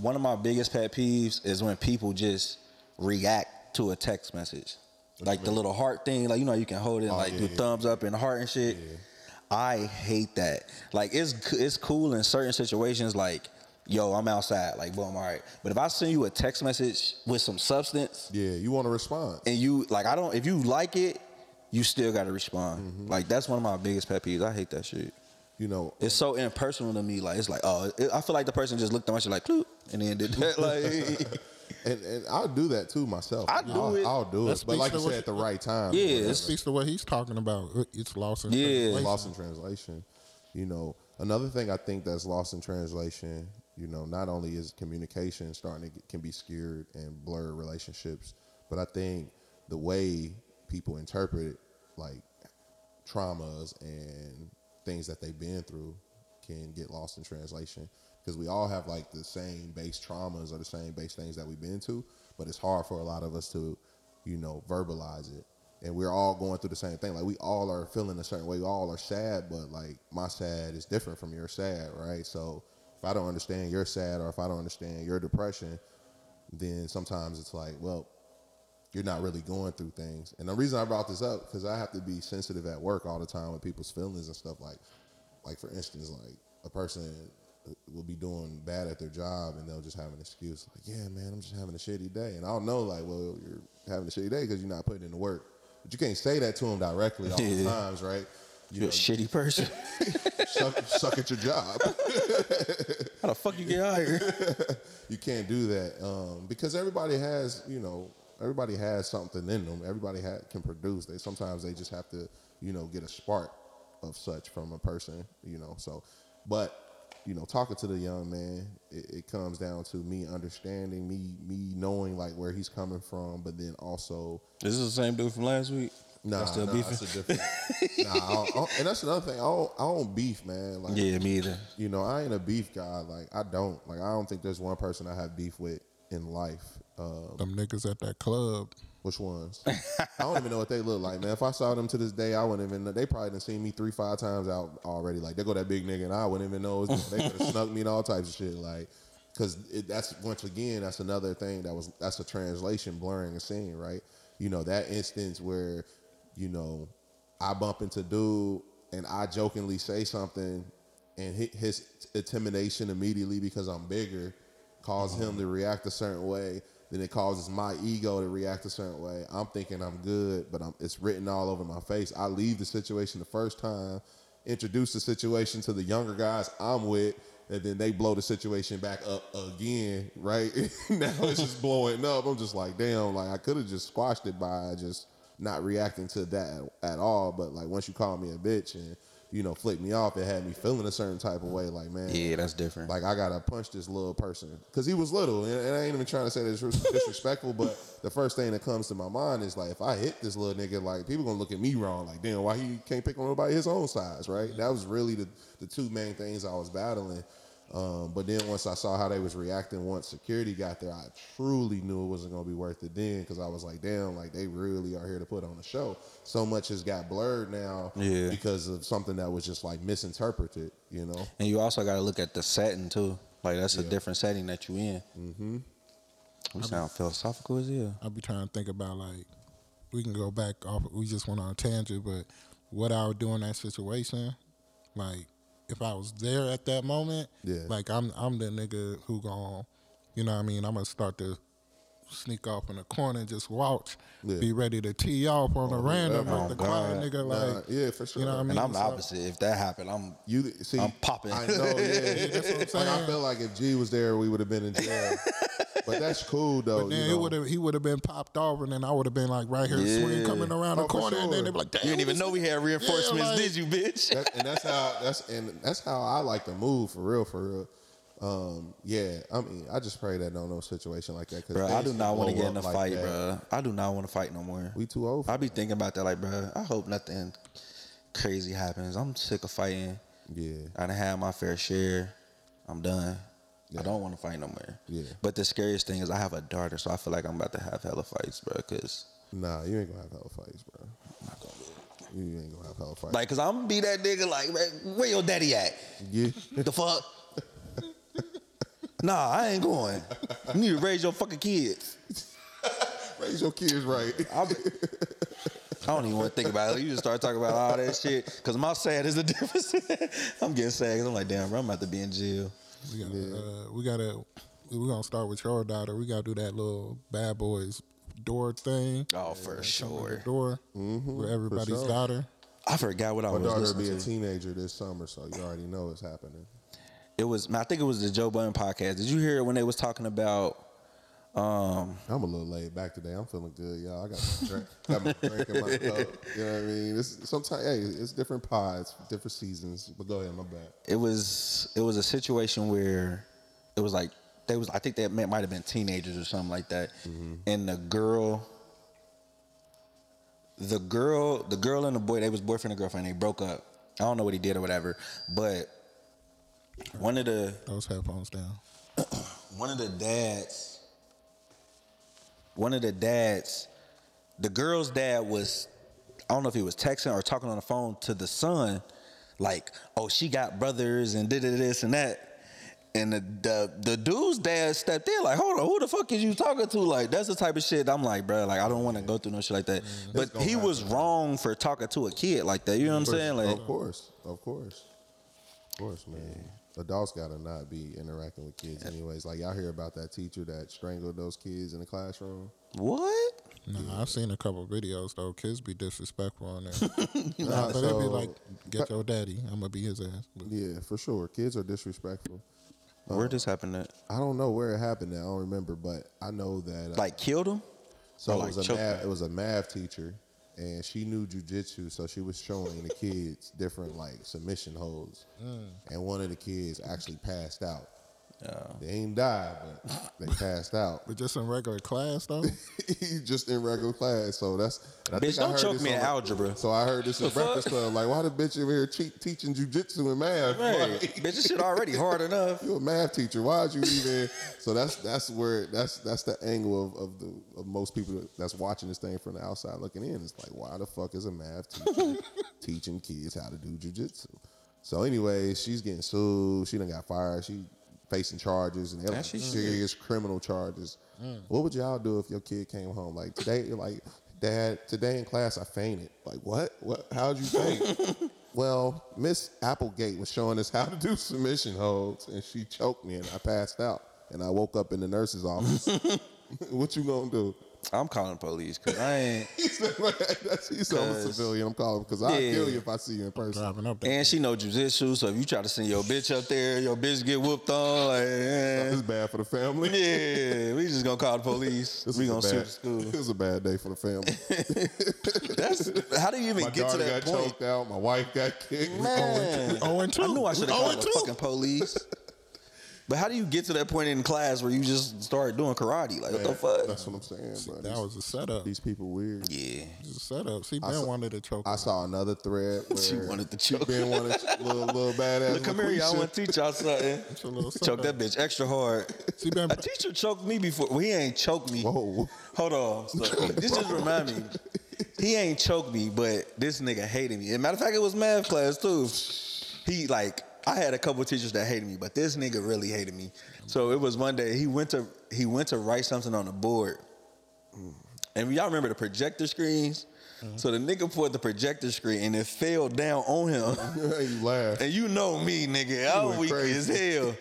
one of my biggest pet peeves is when people just react to a text message. What like, the little heart thing, like, you know, you can hold it and, do thumbs up and heart and shit. Yeah. I hate that. Like, it's cool in certain situations, like, yo, I'm outside. Like, boom, all right. But if I send you a text message with some substance. Yeah, you want to respond. And you, like, I don't, if you like it, you still got to respond. Mm-hmm. Like, that's one of my biggest pet peeves. I hate that shit. You know. It's so impersonal to me. Like, it's like, I feel like the person just looked at my shit like, "Cloop," and then did that. Like. And I'll do that too myself. I'll do it. But like you said, at the right time. Yeah. That speaks to what he's talking about. It's lost in translation. Lost in translation. You know, another thing I think that's lost in translation. You know, not only is communication starting to can be skewed and blur relationships, but I think the way people interpret like traumas and things that they've been through can get lost in translation because we all have like the same base traumas or the same base things that we've been to, but it's hard for a lot of us to, you know, verbalize it. And we're all going through the same thing. Like we all are feeling a certain way. We all are sad, but like my sad is different from your sad, right? So if I don't understand your sad or if I don't understand your depression, then sometimes it's like, well, you're not really going through things. And the reason I brought this up, because I have to be sensitive at work all the time with people's feelings and stuff. Like for instance, like a person will be doing bad at their job and they'll just have an excuse. Like, yeah, man, I'm just having a shitty day. And I'll know like, well, you're having a shitty day because you're not putting in the work. But you can't say that to them directly all the times, right? You're a shitty person. suck at your job. How the fuck you get out here? You can't do that because everybody has something in them. Everybody can produce. Sometimes they just have to, you know, get a spark of such from a person, you know. So, but you know, talking to the young man, it comes down to me understanding, me knowing like where he's coming from, but then also this is the same dude from last week. Nah, that's a different. And that's another thing. I don't beef, man. Like, yeah, me either. You know, I ain't a beef guy. Like, I don't. Like, I don't think there's one person I have beef with in life. Them niggas at that club. Which ones? I don't even know what they look like, man. If I saw them to this day, I wouldn't even know. They probably done seen me 3-5 times out already. Like, they go that big nigga, and I wouldn't even know. They could have snuck me and all types of shit. Like, because that's, once again, that's another thing that's a translation blurring a scene, right? You know, that instance where, you know, I bump into dude and I jokingly say something, and his intimidation immediately, because I'm bigger, caused him to react a certain way. Then it causes my ego to react a certain way. I'm thinking I'm good, but it's written all over my face. I leave the situation the first time, introduce the situation to the younger guys I'm with, and then they blow the situation back up again, right? Now it's just blowing up. I'm just like, damn, like I could have just squashed it by just not reacting to that at all. But like once you call me a bitch and, you know, flick me off, it had me feeling a certain type of way. Like, man. Yeah, that's different. Like, I got to punch this little person. Because he was little. And I ain't even trying to say this disrespectful, but the first thing that comes to my mind is, like, if I hit this little nigga, like, people going to look at me wrong. Like, damn, why he can't pick on nobody his own size, right? That was really the two main things I was battling. But then once I saw how they was reacting, once security got there, I truly knew it wasn't going to be worth it then, because I was like, damn, like they really are here to put on a show. So much has got blurred now because of something that was just like misinterpreted, you know? And you also got to look at the setting too. Like that's a different setting that you in. Mm-hmm. We sound philosophical as hell. I'll be trying to think about like, we can go back off, we just went on a tangent, but what I would do in that situation, like, if I was there at that moment, like I'm the nigga who gon', you know what I mean, I'm gonna start to sneak off in the corner and just watch, be ready to tee off on a random with the quiet nigga, like for sure. You know what I mean? And I'm the opposite. If that happened, I'm popping. I know, that's what I'm saying. Like, I feel like if G was there, we would have been in jail. But that's cool though. But then he would have been popped over, and then I would have been like right here, swing coming around the corner, and then they'd be like, "Damn, you didn't even know we had reinforcements, like, did you, bitch?" That's how I like to move for real. I mean, I just pray that don't no situation like that. Bro, I do not want to get in a fight, like bro. I do not want to fight no more. We too old. I be thinking about that, like, bro. I hope nothing crazy happens. I'm sick of fighting. Yeah, I done had my fair share. I'm done. Yeah. I don't want to fight no more. Yeah. But the scariest thing is I have a daughter, so I feel like I'm about to have hella fights, bro. Cause nah, you ain't gonna have hella fights, bro. I'm not gonna do it. You ain't gonna have hella fights. Like, cause I'm gonna be that nigga. Like, where your daddy at? Yeah. The fuck. Nah, I ain't going. You need to raise your fucking kids. Raise your kids right. I don't even want to think about it. You just start talking about all that shit. Cause my sad is the difference. I'm getting sad. Cause I'm like, damn, bro, I'm about to be in jail. We're gonna start with your daughter. We gotta do that little Bad Boys door thing. Oh, for sure. Door with everybody's daughter. I forgot what I was listening to. My daughter will be a teenager this summer, so you already know it's happening. I think it was the Joe Budden podcast. Did you hear it when they was talking about? I'm a little laid back today. I'm feeling good, y'all. I got my drink in my cup. You know what I mean? Sometimes, hey, it's different pods, different seasons. But go ahead, my bad. It was a situation where it was like I think they might have been teenagers or something like that. Mm-hmm. And the girl and the boy, they was boyfriend and girlfriend. They broke up. I don't know what he did or whatever, but one of the those headphones down. One of the dads, the girl's dad was, I don't know if he was texting or talking on the phone to the son, like, oh, she got brothers and did this and that. And the dude's dad stepped in, like, hold on, who the fuck is you talking to? Like, that's the type of shit I'm like, bro, like, I don't want to go through no shit like that. But he was wrong for talking to a kid like that. You know what I'm saying? Like, of course, man. Yeah. Adults gotta not be interacting with kids anyways. Like, y'all hear about that teacher that strangled those kids in the classroom? What? Nah, I've seen a couple of videos though. Kids be disrespectful on that. But they be like, get your daddy, I'm gonna be his ass. But yeah, for sure. Kids are disrespectful. Where this happened at? I don't know where it happened at. I don't remember, but I know that like killed him? So it was a math teacher, and she knew jujitsu, so she was showing the kids different like submission holds. And one of the kids actually passed out. They ain't died, but they passed out. But just in regular class though? Just in regular class. So that's bitch, don't choke me in algebra. So I heard this in Breakfast Club. Like, why the bitch over here teaching jujitsu and math? Right. Like, bitch, this shit already hard enough. You a math teacher. Why'd you even so that's the angle of most people that's watching this thing from the outside looking in. It's like, why the fuck is a math teacher teaching kids how to do jujitsu? So anyway, she's getting sued, she done got fired, she facing charges and like serious criminal charges. What would y'all do if your kid came home like today? Like, Dad, today in class I fainted. Like, what? What? How'd you faint? Well, Miss Applegate was showing us how to do submission holds, and she choked me, and I passed out. And I woke up in the nurse's office. What you gonna do? I'm calling police because I ain't. He's a civilian. I'm calling because I'll kill you if I see you in person. And she know jujitsu, so if you try to send your bitch up there, your bitch get whooped on. Like, it's bad for the family. Yeah, we just gonna call the police. We gonna sue the school. It was a bad day for the family. That's how do you even my get to that point? My daughter got choked out. My wife got kicked. Man, 0-2. I knew I should have called the fucking police. But how do you get to that point in class where you just start doing karate? Like, man, what the fuck? That's what I'm saying, bro. That was a setup. These people weird. Yeah. It was a setup. See, Ben wanted to choke. I saw another thread where she wanted to choke. Ben wanted a little badass. Look, come here, y'all. I want to teach y'all something. Choke that bitch extra hard. See, Ben, a teacher choked me before. Well, he ain't choked me. Whoa. Hold on. So, this just remind me. He ain't choked me, but this nigga hated me. As a matter of fact, it was math class, too. He, like... I had a couple of teachers that hated me, but this nigga really hated me. So it was one day he went to write something on the board, and y'all remember the projector screens. Mm-hmm. So the nigga poured the projector screen and it fell down on him. You laugh. And you know me, nigga. I'm weak as hell.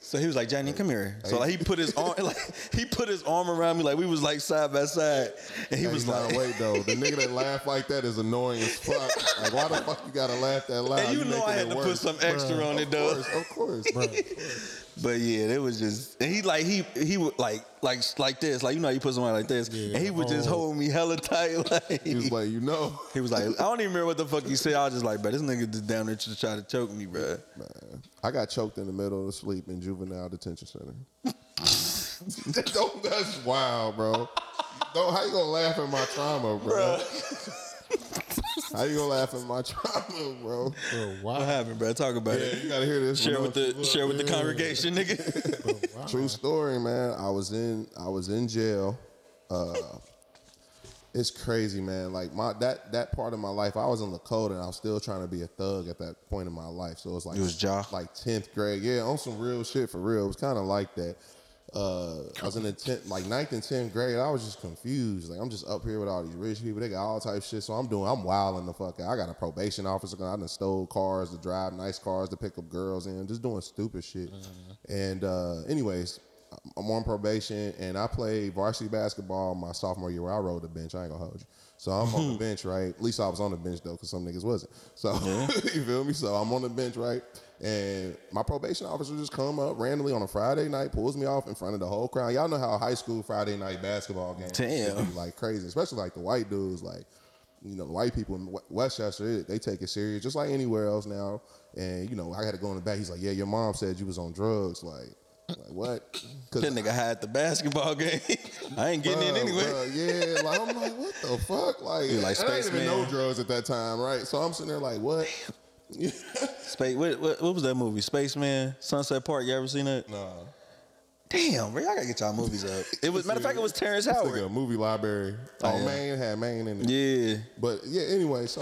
So he was like, Johnny, come here. So like, he put his arm around me, like we was like side by side. And he was like, wait though, the nigga that laugh like that is annoying as fuck. Like, why the fuck you gotta laugh that loud? And you know I had to put some extra on it though. Of course, bro. But yeah, it was just, and he would like this, like, you know, you put somebody like this, yeah, and he would just hold me hella tight. Like, he was like, you know, he was like, I don't even remember what the fuck he said. I was just like, bro, this nigga just down there to try to choke me, bro. Man, I got choked in the middle of sleep in juvenile detention center. That's wild, bro. How you gonna laugh at my trauma, bro? How you gonna laugh at my trauma, bro? What happened, bro? Talk about it. Yeah, you gotta hear this. Share with the congregation, nigga. Bro, wow. True story, man. I was in jail. It's crazy, man. Like that part of my life, I was in Lakota, and I was still trying to be a thug at that point in my life. So it was like like 10th grade. Yeah, on some real shit for real. It was kind of like that. I was in the 9th and 10th grade. I was just confused. Like, I'm just up here with all these rich people. They got all type shit. So I'm wilding the fuck out. I got a probation officer. I done stole cars to drive, nice cars to pick up girls in, just doing stupid shit. Mm-hmm. And anyways, I'm on probation, and I played varsity basketball my sophomore year where I rode the bench. I ain't gonna hold you. So I'm on the bench, right? At least I was on the bench, though, because some niggas wasn't. So you feel me? So I'm on the bench, right? And my probation officer just come up randomly on a Friday night, pulls me off in front of the whole crowd. Y'all know how high school Friday night basketball games be like crazy, especially like the white dudes, like, you know, the white people in Westchester, they take it serious, just like anywhere else now. And, you know, I had to go in the back. He's like, yeah, your mom said you was on drugs, like what? That nigga had the basketball game. I ain't getting in anyway. Yeah, like, I'm like, what the fuck? Like, I didn't even know drugs at that time, right? So I'm sitting there like, what? Space. What was that movie? Spaceman, Sunset Park. You ever seen that? No. Damn, bro, I gotta get y'all movies up. It was matter of fact, it was Terrence Howard. Like a movie library. Maine in it. Yeah. But yeah, anyway, so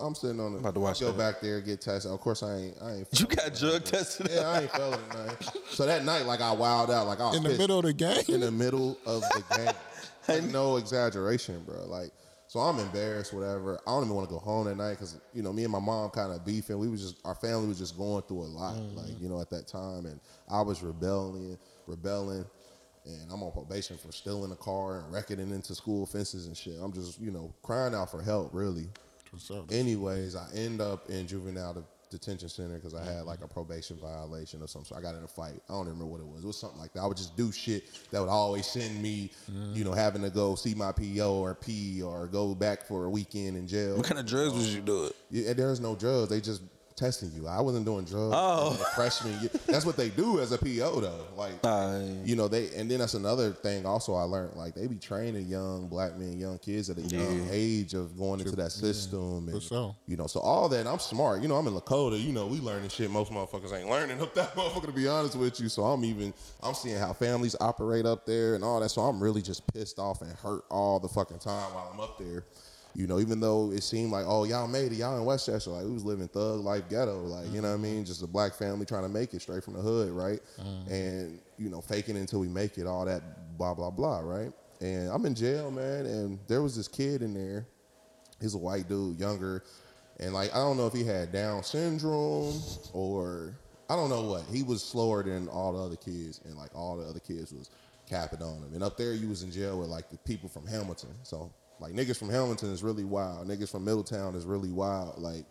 I'm sitting on it. About to watch. Go back there, get tested. Of course, I ain't. You got drug tested? Yeah, I ain't feeling it. So that night, like, I wilded out, like I was in the middle of the game. In the middle of the game. Like, no exaggeration, bro. Like. So I'm embarrassed, whatever. I don't even want to go home that night because, you know, me and my mom kind of beefing. Our family was just going through a lot, like, you know, at that time. And I was rebelling. And I'm on probation for stealing a car and wrecking it into school fences and shit. I'm just, you know, crying out for help, really. Anyways, I end up in juvenile detention center because I had, like, a probation violation or something. So I got in a fight. I don't remember what it was. It was something like that. I would just do shit that would always send me, you know, having to go see my PO or P or go back for a weekend in jail. What kind of drugs was you doing? Yeah, there's no drugs. They just testing you. I wasn't doing drugs. Oh. Freshman year. That's what they do as a PO, though. Like, you know, they, and then that's another thing also I learned. Like, they be training young black men, young kids at a young age of going into that system. And, you know, so all that, and I'm smart. You know, I'm in Lakota. You know, we learning shit most motherfuckers ain't learning up that motherfucker, to be honest with you. So I'm seeing how families operate up there and all that. So I'm really just pissed off and hurt all the fucking time while I'm up there. You know, even though it seemed like, oh, y'all made it, y'all in Westchester, like, we was living thug life ghetto, like, you know what I mean? Just a black family trying to make it straight from the hood, right? And, you know, faking it until we make it, all that blah, blah, blah, right? and I'm in jail, man. And there was this kid in there. He's a white dude, younger. And, like, I don't know if he had Down syndrome or I don't know what. He was slower than all the other kids, and, like, all the other kids was capping on him. And up there, you was in jail with, like, the people from Hamilton. So, like, niggas from Hamilton is really wild. Niggas from Middletown is really wild. Like,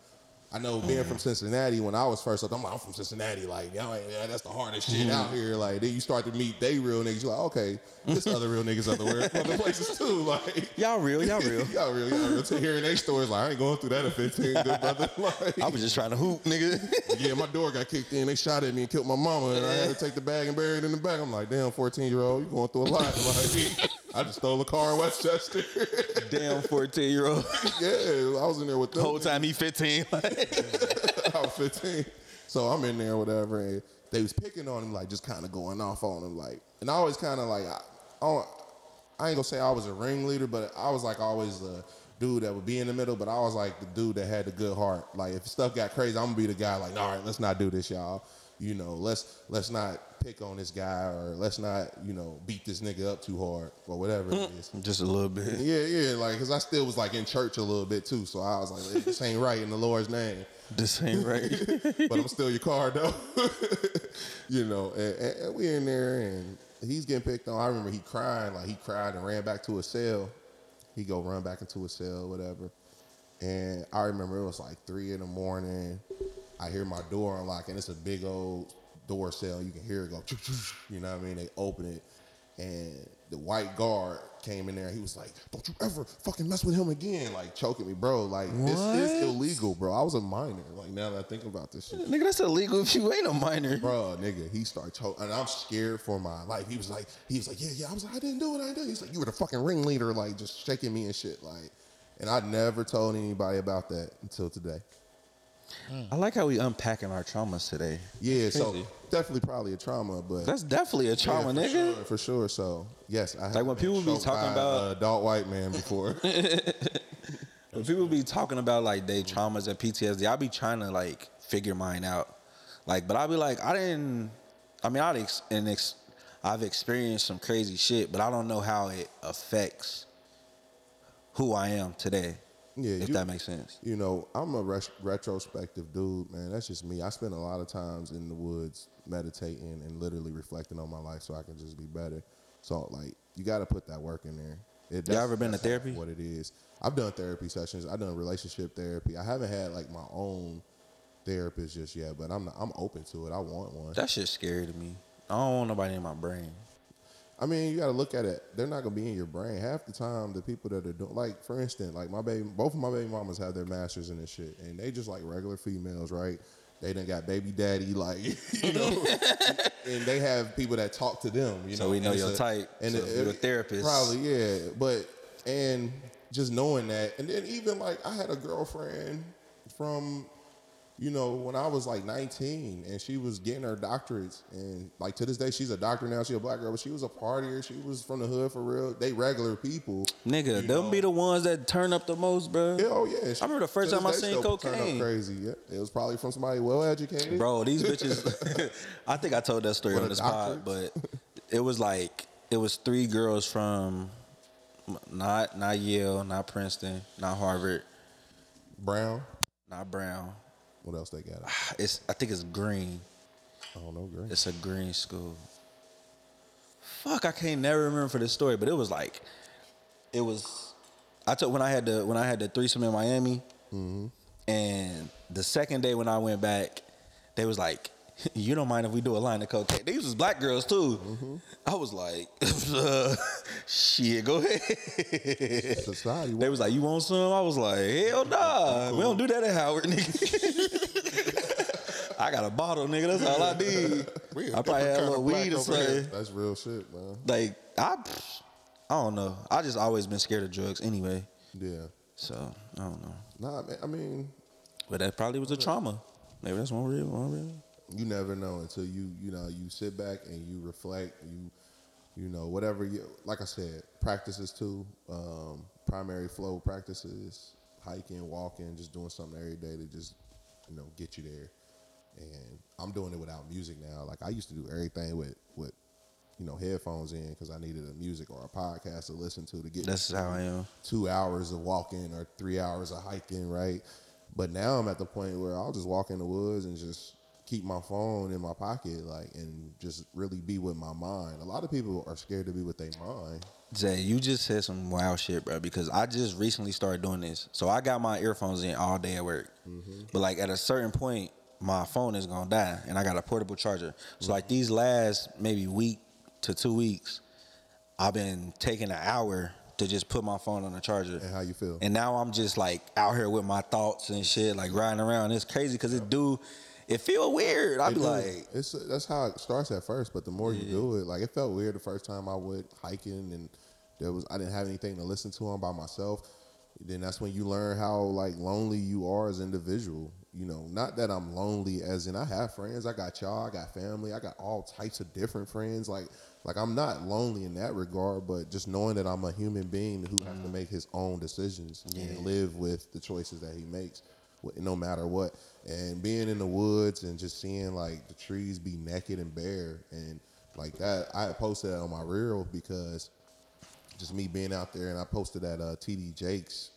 I know being from Cincinnati, when I was first up, I'm like, I'm from Cincinnati. Like, that's the hardest shit out here. Like, then you start to meet they real niggas. You're like, okay, there's other real niggas other places too. Like, y'all real. To hearing their stories, like, I ain't going through that at 15, good brother. Like, I was just trying to hoop, nigga. Yeah, my door got kicked in. They shot at me and killed my mama, and I had to take the bag and bury it in the back. I'm like, damn, 14-year-old, you going through a lot. Like, I just stole a car in Westchester. Damn 14-year-old. Yeah, I was in there with them. The whole time he 15. I was 15. So I'm in there, whatever. And they was picking on him, like, just kind of going off on him. Like, and I always kind of, like, I ain't going to say I was a ringleader, but I was, like, always the dude that would be in the middle. But I was, like, the dude that had the good heart. Like, if stuff got crazy, I'm going to be the guy, like, all right, let's not do this, y'all. You know, let's not pick on this guy, or let's not, you know, beat this nigga up too hard, or whatever it is. Just a little bit. Yeah, like, because I still was, like, in church a little bit, too, so I was like, this ain't right in the Lord's name. This ain't right. But I'm still your car, though. You know, and we in there, and he's getting picked on. I remember he crying, like, he cried and ran back to his cell. He go run back into his cell, whatever. And I remember it was, like, 3 a.m. I hear my door unlock, and it's a big old door cell. You can hear it go, you know what I mean? They open it, and the white guard came in there. He was like, don't you ever fucking mess with him again. Like, choking me, bro. Like, what? This is illegal, bro. I was a minor. Like, now that I think about this shit. Nigga, that's illegal if you ain't a minor. Bro, nigga, he started choking, and I'm scared for my life. He was like, yeah. I was like, I didn't do it, I did. He's like, you were the fucking ringleader, like, just shaking me and shit. Like, and I never told anybody about that until today. I like how we unpacking our traumas today. Yeah, so definitely probably a trauma, but that's definitely a trauma, yeah, for nigga. Sure, for sure. So yes, I have, like, when people be talking about adult white man before. When people be talking about, like, they traumas and PTSD, I be trying to, like, figure mine out, like, but I be like, I've experienced some crazy shit, but I don't know how it affects who I am today. Yeah, if that makes sense. You know, I'm a retrospective dude, man. That's just me. I spend a lot of times in the woods meditating and literally reflecting on my life so I can just be better. So, like, you got to put that work in there. Y'all ever been to therapy? What it is. I've done therapy sessions. I've done relationship therapy. I haven't had, like, my own therapist just yet, but I'm open to it. I want one. That shit's scary to me. I don't want nobody in my brain. I mean, you got to look at it. They're not going to be in your brain. Half the time, the people that are doing, like, for instance, like, both of my baby mamas have their masters in this shit, and they just, like, regular females, right? They done got baby daddy, like, you know, and they have people that talk to them, you know. So we know your type, and so you're a therapist. Probably, yeah, but, and just knowing that, and then even, like, I had a girlfriend from, you know, when I was, like, 19, and she was getting her doctorates, and, like, to this day, she's a doctor now. She a black girl, but she was a partier. She was from the hood for real. They regular people. Nigga, them be the ones that turn up the most, bro. Yeah, oh, yeah. I remember the first time I seen cocaine. Turn up crazy. Yeah. It was probably from somebody well-educated. Bro, these bitches. I think I told that story on this pod, but it was 3 girls from not Yale, not Princeton, not Harvard. Brown? Not Brown. What else they got? I think it's Green. I don't know, Green. It's a Green school. Fuck, I can't never remember for this story, but it was. I took when I had the threesome in Miami, and the second day when I went back, they was like, "You don't mind if we do a line of cocaine?" These was black girls too. Mm-hmm. I was like, "Shit, go ahead." Society. They was like, "You want some?" I was like, "Hell nah, cool. We don't do that at Howard, nigga." I got a bottle, nigga. That's all I need. I probably had a little weed or something. That's real shit, man. Like I don't know. I just always been scared of drugs anyway. Yeah. So I don't know. Nah, I mean, but that probably was a trauma. Maybe that's one real. You never know until you sit back and you reflect, you know, whatever you, like I said, practices too, primary flow practices, hiking, walking, just doing something every day to just, you know, get you there. And I'm doing it without music now. Like I used to do everything with headphones in because I needed a music or a podcast to listen to get that's how I am. 2 hours of walking or 3 hours of hiking, right? But now I'm at the point where I'll just walk in the woods and just keep my phone in my pocket, and just really be with my mind. A lot of people are scared to be with their mind. Zay, you just said some wild shit, bro, because I just recently started doing this. So I got my earphones in all day at work. Mm-hmm. But, at a certain point, my phone is going to die, and I got a portable charger. So, mm-hmm. These last maybe week to 2 weeks, I've been taking an hour to just put my phone on the charger. And how you feel? And now I'm just, out here with my thoughts and shit, riding around. It's crazy because it feel weird. I be like... That's how it starts at first, but the more you do it, it felt weird the first time I went hiking and I didn't have anything to listen to on by myself. Then that's when you learn how, lonely you are as an individual. Not that I'm lonely as in I have friends. I got y'all. I got family. I got all types of different friends. I'm not lonely in that regard, but just knowing that I'm a human being who has to make his own decisions and live with the choices that he makes, no matter what. And being in the woods and just seeing the trees be naked and bare and that, I posted that on my reel because just me being out there, and I posted that TD Jakes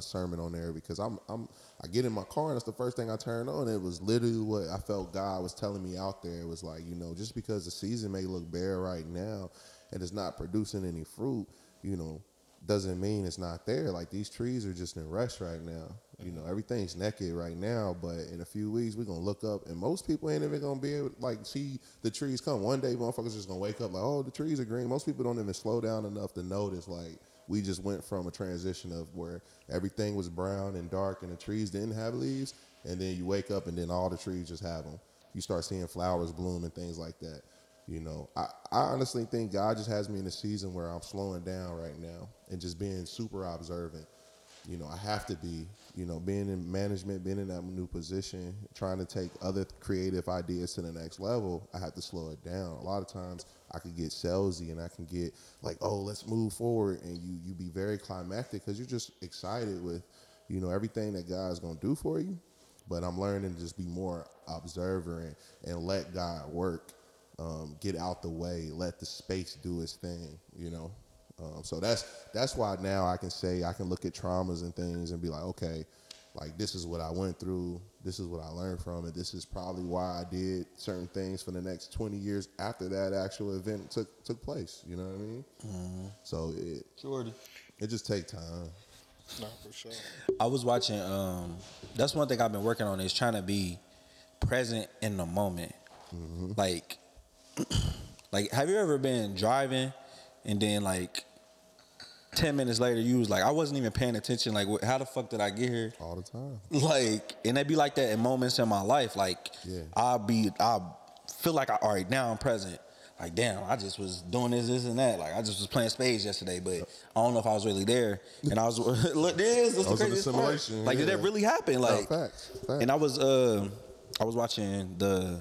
sermon on there because I get in my car and that's the first thing I turn on. It was literally what I felt God was telling me out there. It was just because the season may look bare right now and it's not producing any fruit, doesn't mean it's not there. These trees are just in rest right now. Everything's naked right now, but in a few weeks, we're going to look up, and most people ain't even going to be able to, see the trees come. One day, motherfuckers just going to wake up oh, the trees are green. Most people don't even slow down enough to notice, we just went from a transition of where everything was brown and dark and the trees didn't have leaves, and then you wake up and then all the trees just have them. You start seeing flowers bloom and things like that. I honestly think God just has me in a season where I'm slowing down right now and just being super observant. I have to be, being in management, being in that new position, trying to take other creative ideas to the next level, I have to slow it down. A lot of times I could get salesy and I can get let's move forward. And you be very climactic because you're just excited with, everything that God's going to do for you. But I'm learning to just be more observer and let God work, get out the way, let the space do its thing, So that's why now I can say I can look at traumas and things and be okay, this is what I went through. This is what I learned from it. This is probably why I did certain things for the next 20 years after that actual event took place. You know what I mean? Mm-hmm. So it just take time. Not for sure. I was watching, that's one thing I've been working on is trying to be present in the moment. Mm-hmm. Have you ever been driving and then 10 minutes later you was I wasn't even paying attention how the fuck did I get here? All the time. And they be like that in moments in my life. I feel all right, now I'm present. Damn, I just was doing this and that. I just was playing spades yesterday, but I don't know if I was really there. And I was look, this was a simulation. Yeah. Did that really happen? Facts. And I was watching the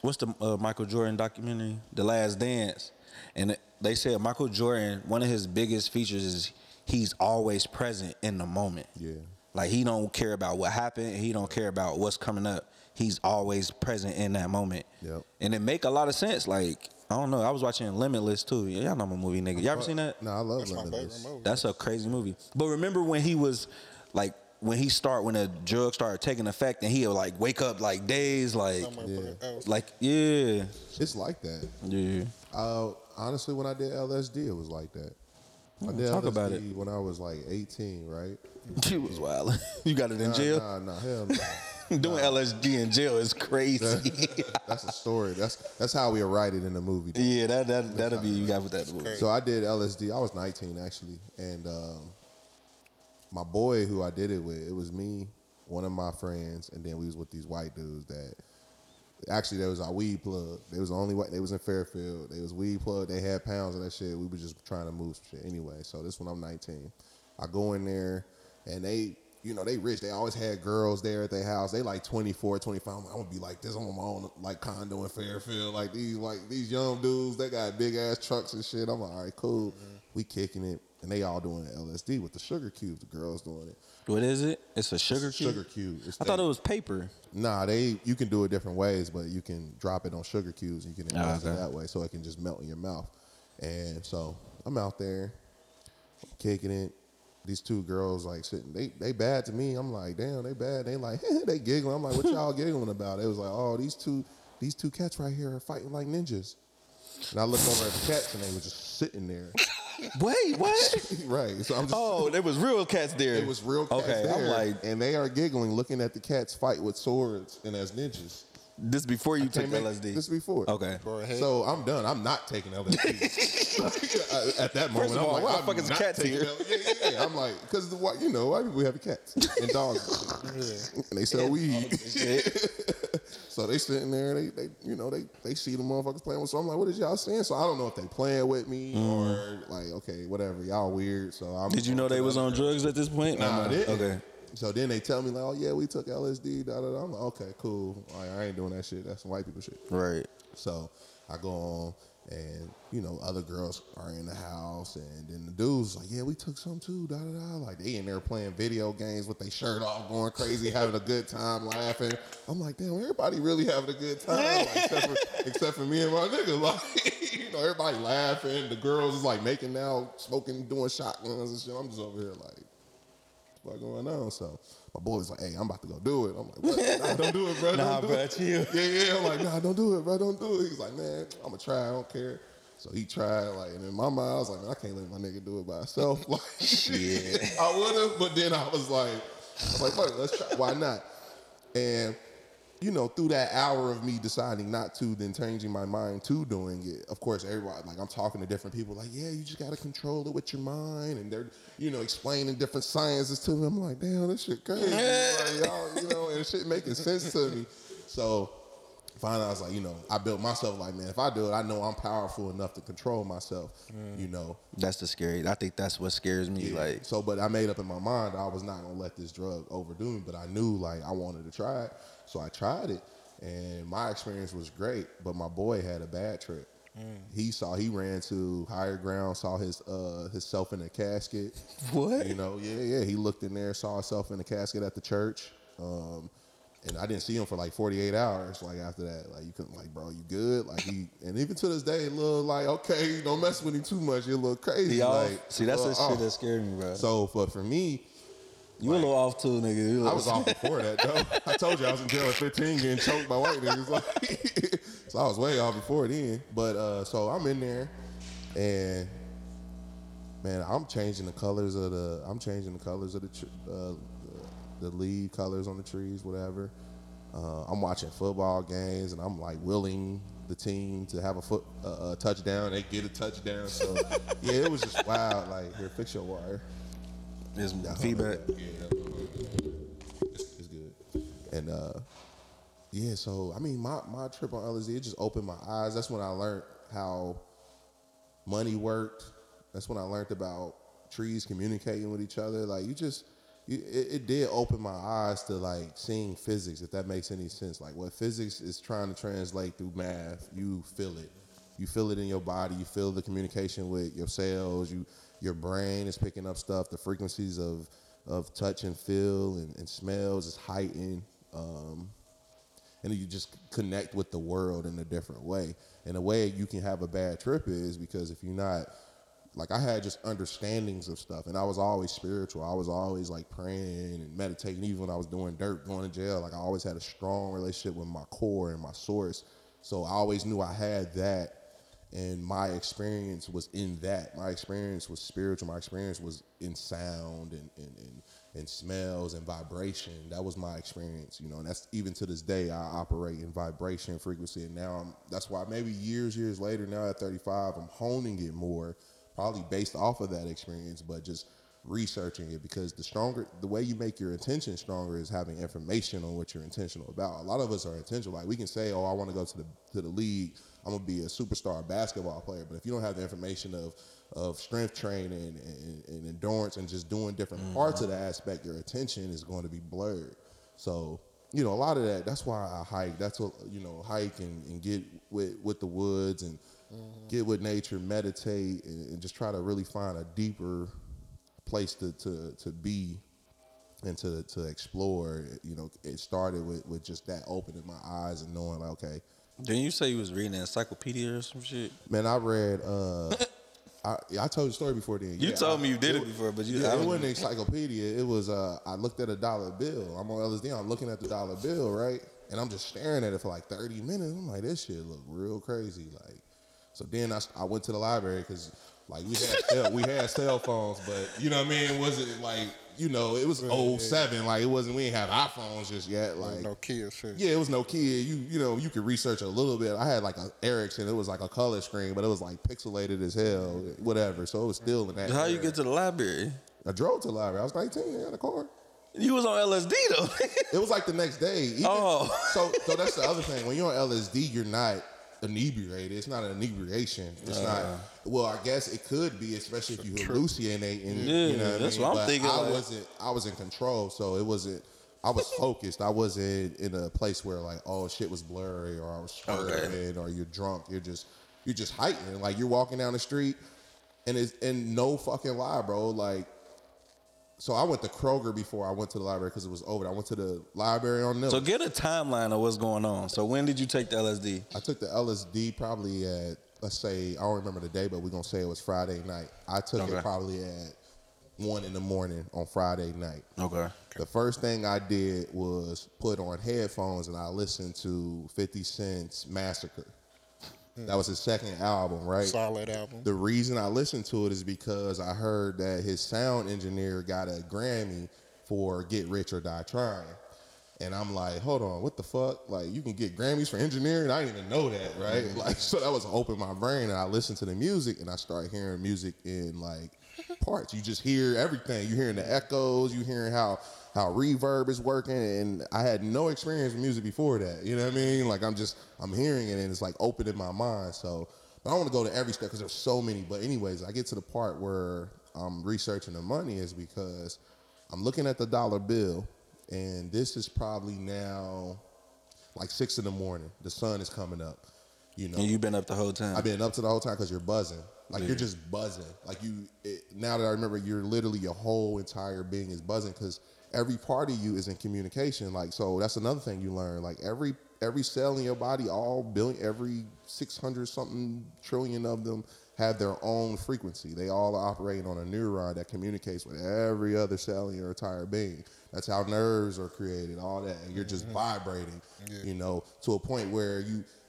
what's the Michael Jordan documentary, The Last Dance. And they said Michael Jordan, one of his biggest features is he's always present in the moment. Yeah. He don't care about what happened. He don't care about what's coming up. He's always present in that moment. Yep. And it make a lot of sense. I don't know. I was watching Limitless, too. Y'all know I'm a movie nigga. Y'all ever seen that? No, I love Limitless. That's a crazy movie. But remember when he was, when the drug started taking effect and he'll wake up days yeah. It's like that. Yeah. Honestly, when I did LSD, it was like that. I did talk LSD about it when I was 18, right? You was wild. You got it in jail? Nah, hell no. Doing LSD in jail is crazy. That's a story. That's how we write it in the movie. Though. Yeah, that'll be you got with that movie. So I did LSD. I was 19 actually, and my boy who I did it with, it was me, one of my friends, and then we was with these white dudes that. Actually, there was our weed plug. They was the only way. They was in Fairfield. They was weed plug. They had pounds of that shit. We were just trying to move some shit anyway. So this when I'm 19, I go in there, and they, they rich. They always had girls there at their house. They 24, 25. I'm gonna be like this. I'm on my own condo in Fairfield. These young dudes. They got big ass trucks and shit. I'm all right, cool. Mm-hmm. We kicking it. And they all doing LSD with the sugar cubes. The girls doing it. What is it? It's a sugar cube? Sugar cube. I thought it was paper. Nah, you can do it different ways, but you can drop it on sugar cubes and you can ingest it that way so it can just melt in your mouth. And so I'm out there kicking it. These two girls like sitting, they bad to me. I'm like, damn, they bad. They like, they giggling. I'm like, what y'all giggling about? They was like, oh, these two cats right here are fighting like ninjas. And I looked over at the cats and they were just sitting there. Wait, what? Right. So I'm just, there was real cats there. It was real cats there. I'm like, and they are giggling, looking at the cats fight with swords and as ninjas. This before you took LSD? This before. Okay. So I'm done. I'm not taking LSD. At that moment, I'm like, what the fuck is cats here? Yeah. I'm like, because, you know, why do we have cats and dogs? Yeah. And they sell weed. So they sitting there, they see the motherfuckers playing with. So I'm like, what is y'all saying? So I don't know if they playing with me or like, okay, whatever, y'all weird. So I'm. Did you know they was on drugs at this point? Nah, I didn't. Okay. So then they tell me like, oh yeah, we took LSD. Da, da, da. I'm like, okay, cool. Like, I ain't doing that shit. That's some white people shit. Right. So I go on, and you know, other girls are in the house, and then the dudes like, yeah, we took some too. Da da da. Like they in there playing video games with their shirt off, going crazy, having a good time, laughing. I'm like, damn, everybody really having a good time, like, except for me and my nigga. Like, you know, everybody laughing. The girls is like making out, smoking, doing shotguns and shit. I'm just over here like, what's going on? So my boy was like, hey, I'm about to go do it. I'm like, what? Nah, don't do it, bro. Nah, bro, chill. Yeah. I'm like, nah, don't do it, bro. Don't do it. He's like, man, I'm going to try. I don't care. So he tried. Like, and in my mind, I was like, man, I can't let my nigga do it by himself. Like, yeah. I would have, but then I was like, fuck it, let's try. Why not? And, you know, through that hour of me deciding not to, then changing my mind to doing it, of course, everybody, like, I'm talking to different people, like, yeah, you just got to control it with your mind, and they're, you know, explaining different sciences to me. I'm like, damn, this shit crazy. Like, y'all, you know, and shit making sense to me. So finally, I was like, you know, I built myself like, man, if I do it, I know I'm powerful enough to control myself, you know. That's the scary. I think that's what scares me. Yeah. Like, so, but I made up in my mind I was not going to let this drug overdo me, but I knew, like, I wanted to try it. So I tried it, and my experience was great, but my boy had a bad trip. He ran to higher ground, saw himself in a casket. What? You know, yeah. He looked in there, saw himself in a casket at the church. And I didn't see him for like 48 hours. Like after that, like you couldn't, like, bro, you good? Like and even to this day, little like, okay, don't mess with him too much. You're a little crazy. Like, see, that's the shit that scared me, bro. So, but for me, you like, a little off too, nigga. I was off before that, though. I told you I was in jail at 15 getting choked by white niggas. Like, so I was way off before then. But so I'm in there, and man, I'm changing the leaf colors on the trees, whatever. I'm watching football games, and I'm like willing the team to have a touchdown. They get a touchdown. So yeah, it was just wild. Like, here, fix your wire. There's feedback. It's good. And so I mean, my trip on LSD, it just opened my eyes. That's when I learned how money worked. That's when I learned about trees communicating with each other. Like, it did open my eyes to like seeing physics, if that makes any sense. Like, what physics is trying to translate through math, you feel it. You feel it in your body. You feel the communication with your cells. Your brain is picking up stuff. The frequencies of touch and feel and smells is heightened. And you just connect with the world in a different way. And the way you can have a bad trip is because if you're not, like, I had just understandings of stuff. And I was always spiritual. I was always like praying and meditating. Even when I was doing dirt, going to jail, like, I always had a strong relationship with my core and my source. So I always knew I had that. And my experience was in that. My experience was spiritual. My experience was in sound and smells and vibration. That was my experience, you know. And that's, even to this day, I operate in vibration, frequency. And now that's why maybe years later, now at 35, I'm honing it more, probably based off of that experience, but just researching it, because the way you make your intention stronger is having information on what you're intentional about. A lot of us are intentional. Like, we can say, oh, I want to go to the league. I'm going to be a superstar basketball player. But if you don't have the information of strength training and endurance and just doing different parts of the aspect, your attention is going to be blurred. So, you know, a lot of that's why I hike. That's what, you know, hike and get with the woods and get with nature, meditate, and just try to really find a deeper place to be and to explore. You know, it started with just that opening my eyes and knowing, like, okay. Didn't you say you was reading an encyclopedia or some shit? Man, I read... I told you the story before then. You told me you did it before, but you... Yeah, it wasn't an encyclopedia. It was, I looked at a dollar bill. I'm on LSD, I'm looking at the dollar bill, right? And I'm just staring at it for like 30 minutes. I'm like, this shit look real crazy. Like, so then I went to the library because, like, we had cell phones, but, you know what I mean? It wasn't like... You know, it was 07. Like, it wasn't, we ain't have iPhones just yet. Like, no kid shit. Yeah, it was no kid. You know, you could research a little bit. I had like an Ericsson. It was like a color screen, but it was like pixelated as hell, whatever. So it was still in that. How era. You get to the library? I drove to the library. I was 19. I had a car. You was on LSD though. It was like the next day. So that's the other thing. When you're on LSD, you're not inebriated. It's not an inebriation. It's not. Well, I guess it could be, especially if you hallucinate. And, yeah, you know what that's I mean? What I'm but thinking. I was in control, so it wasn't. I was focused. I wasn't in a place where like, oh, shit was blurry, or I was swerving, or you're drunk. You're just heightened. Like, you're walking down the street, and no fucking lie, bro. Like, so I went to Kroger before I went to the library because it was over. I went to the library on Nils. So get a timeline of what's going on. So when did you take the LSD? I took the LSD probably at, let's say, I don't remember the day, but we're going to say it was Friday night. I took it probably at 1 in the morning on Friday night. Okay. The first thing I did was put on headphones and I listened to 50 Cent's Massacre. That was his second album, right? Solid album. The reason I listened to it is because I heard that his sound engineer got a Grammy for Get Rich or Die Trying. And I'm like, hold on, what the fuck? Like, you can get Grammys for engineering? I didn't even know that, right? Like, so that was open my brain, and I listened to the music, and I started hearing music in, like, parts. You just hear everything. You're hearing the echoes. You're hearing how reverb is working, and I had no experience with music before that. You know what I mean? Like, I'm hearing it, and it's like opening my mind. So, but I don't want to go to every step because there's so many. But anyways, I get to the part where I'm researching the money is because I'm looking at the dollar bill, and this is probably now like 6 in the morning. The sun is coming up. You know, and you've been up the whole time. I've been up to the whole time because you're buzzing. Like, you're just buzzing. Like, now that I remember, you're literally your whole entire being is buzzing because every part of you is in communication. Like, so that's another thing you learn. Like, every cell in your body, every 600 something trillion of them have their own frequency. They all are operating on a neuron that communicates with every other cell in your entire being. That's how nerves are created, all that. And you're just vibrating, you know, to a point where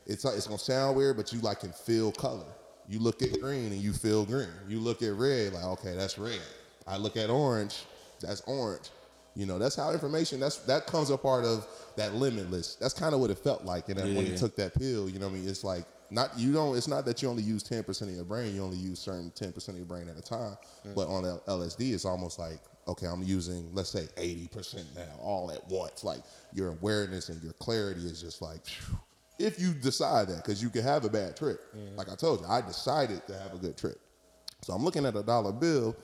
it's gonna sound weird, but you like can feel color. You look at green and you feel green. You look at red, like, okay, that's red. I look at orange, that's orange. You know, that's how information, that comes a part of that limitless. That's kind of what it felt like. And when you took that pill, you know what I mean? It's like, it's not that you only use 10% of your brain, you only use certain 10% of your brain at a time. Mm-hmm. But on LSD, it's almost like, okay, I'm using, let's say 80% now, all at once. Like, your awareness and your clarity is just like, phew, if you decide that, because you can have a bad trip. Mm-hmm. Like I told you, I decided to have a good trip. So I'm looking at a dollar bill,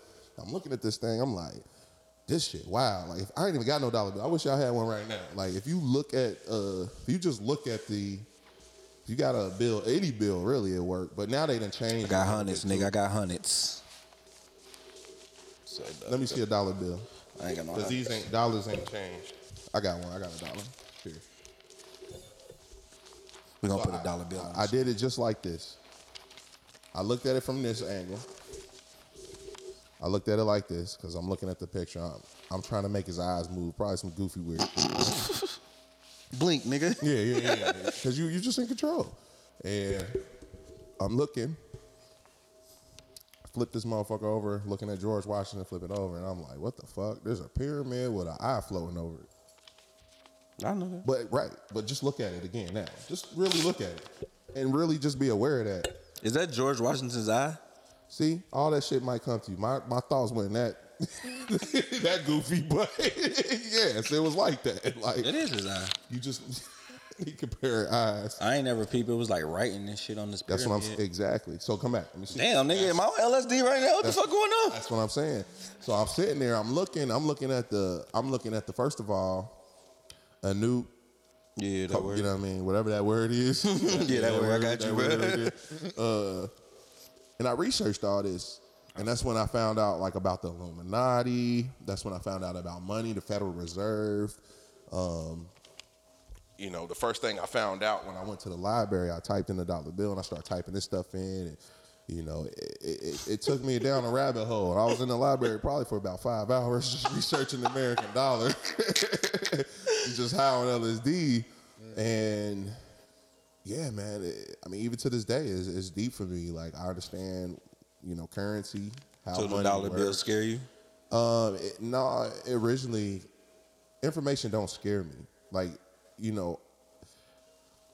I'm looking at this thing, I'm like, this shit, wow! Like, if I ain't even got no dollar bill. I wish y'all had one right now. Like, if you look at, you got a bill, any bill really at work. But now they done changed. I got hundreds, nigga. I got hundreds. So let me see a dollar bill. I ain't got no. Cause these dollars ain't changed. I got one. I got a dollar. Here. We gonna put a dollar bill. I did it just like this. I looked at it from this angle. I looked at it like this because I'm looking at the picture. I'm trying to make his eyes move. Probably some goofy weird shit. Blink, nigga. Yeah. Because you're just in control. And I'm looking. I flip this motherfucker over, looking at George Washington, flip it over. And I'm like, what the fuck? There's a pyramid with an eye floating over it. I know that. But just look at it again now. Just really look at it. And really just be aware of that. Is that George Washington's eye? See, all that shit might come to you. My thoughts weren't that goofy, but yes, it was like that. Like, it is his eye. You just compare eyes. I ain't never peeped. It was like writing this shit on this pyramid. That's what I'm exactly. So come back. Let me see. Damn, nigga, am I on LSD right now? What the fuck going on? That's what I'm saying. So I'm sitting there. I'm looking at the. First of all, Anoop Yeah, that word. You know what I mean? Whatever that word is. Yeah, that word. I got you, bro. And I researched all this. And that's when I found out, like, about the Illuminati. That's when I found out about money, the Federal Reserve. You know, the first thing I found out when I went to the library, I typed in the dollar bill, and I started typing this stuff in. And, you know, it took me down a rabbit hole. And I was in the library probably for about 5 hours just researching the American dollar. Just high on LSD. And, yeah, man, even to this day, it's deep for me. Like, I understand... You know, currency. How so the dollar bill scare you? No, originally, information don't scare me. Like, you know,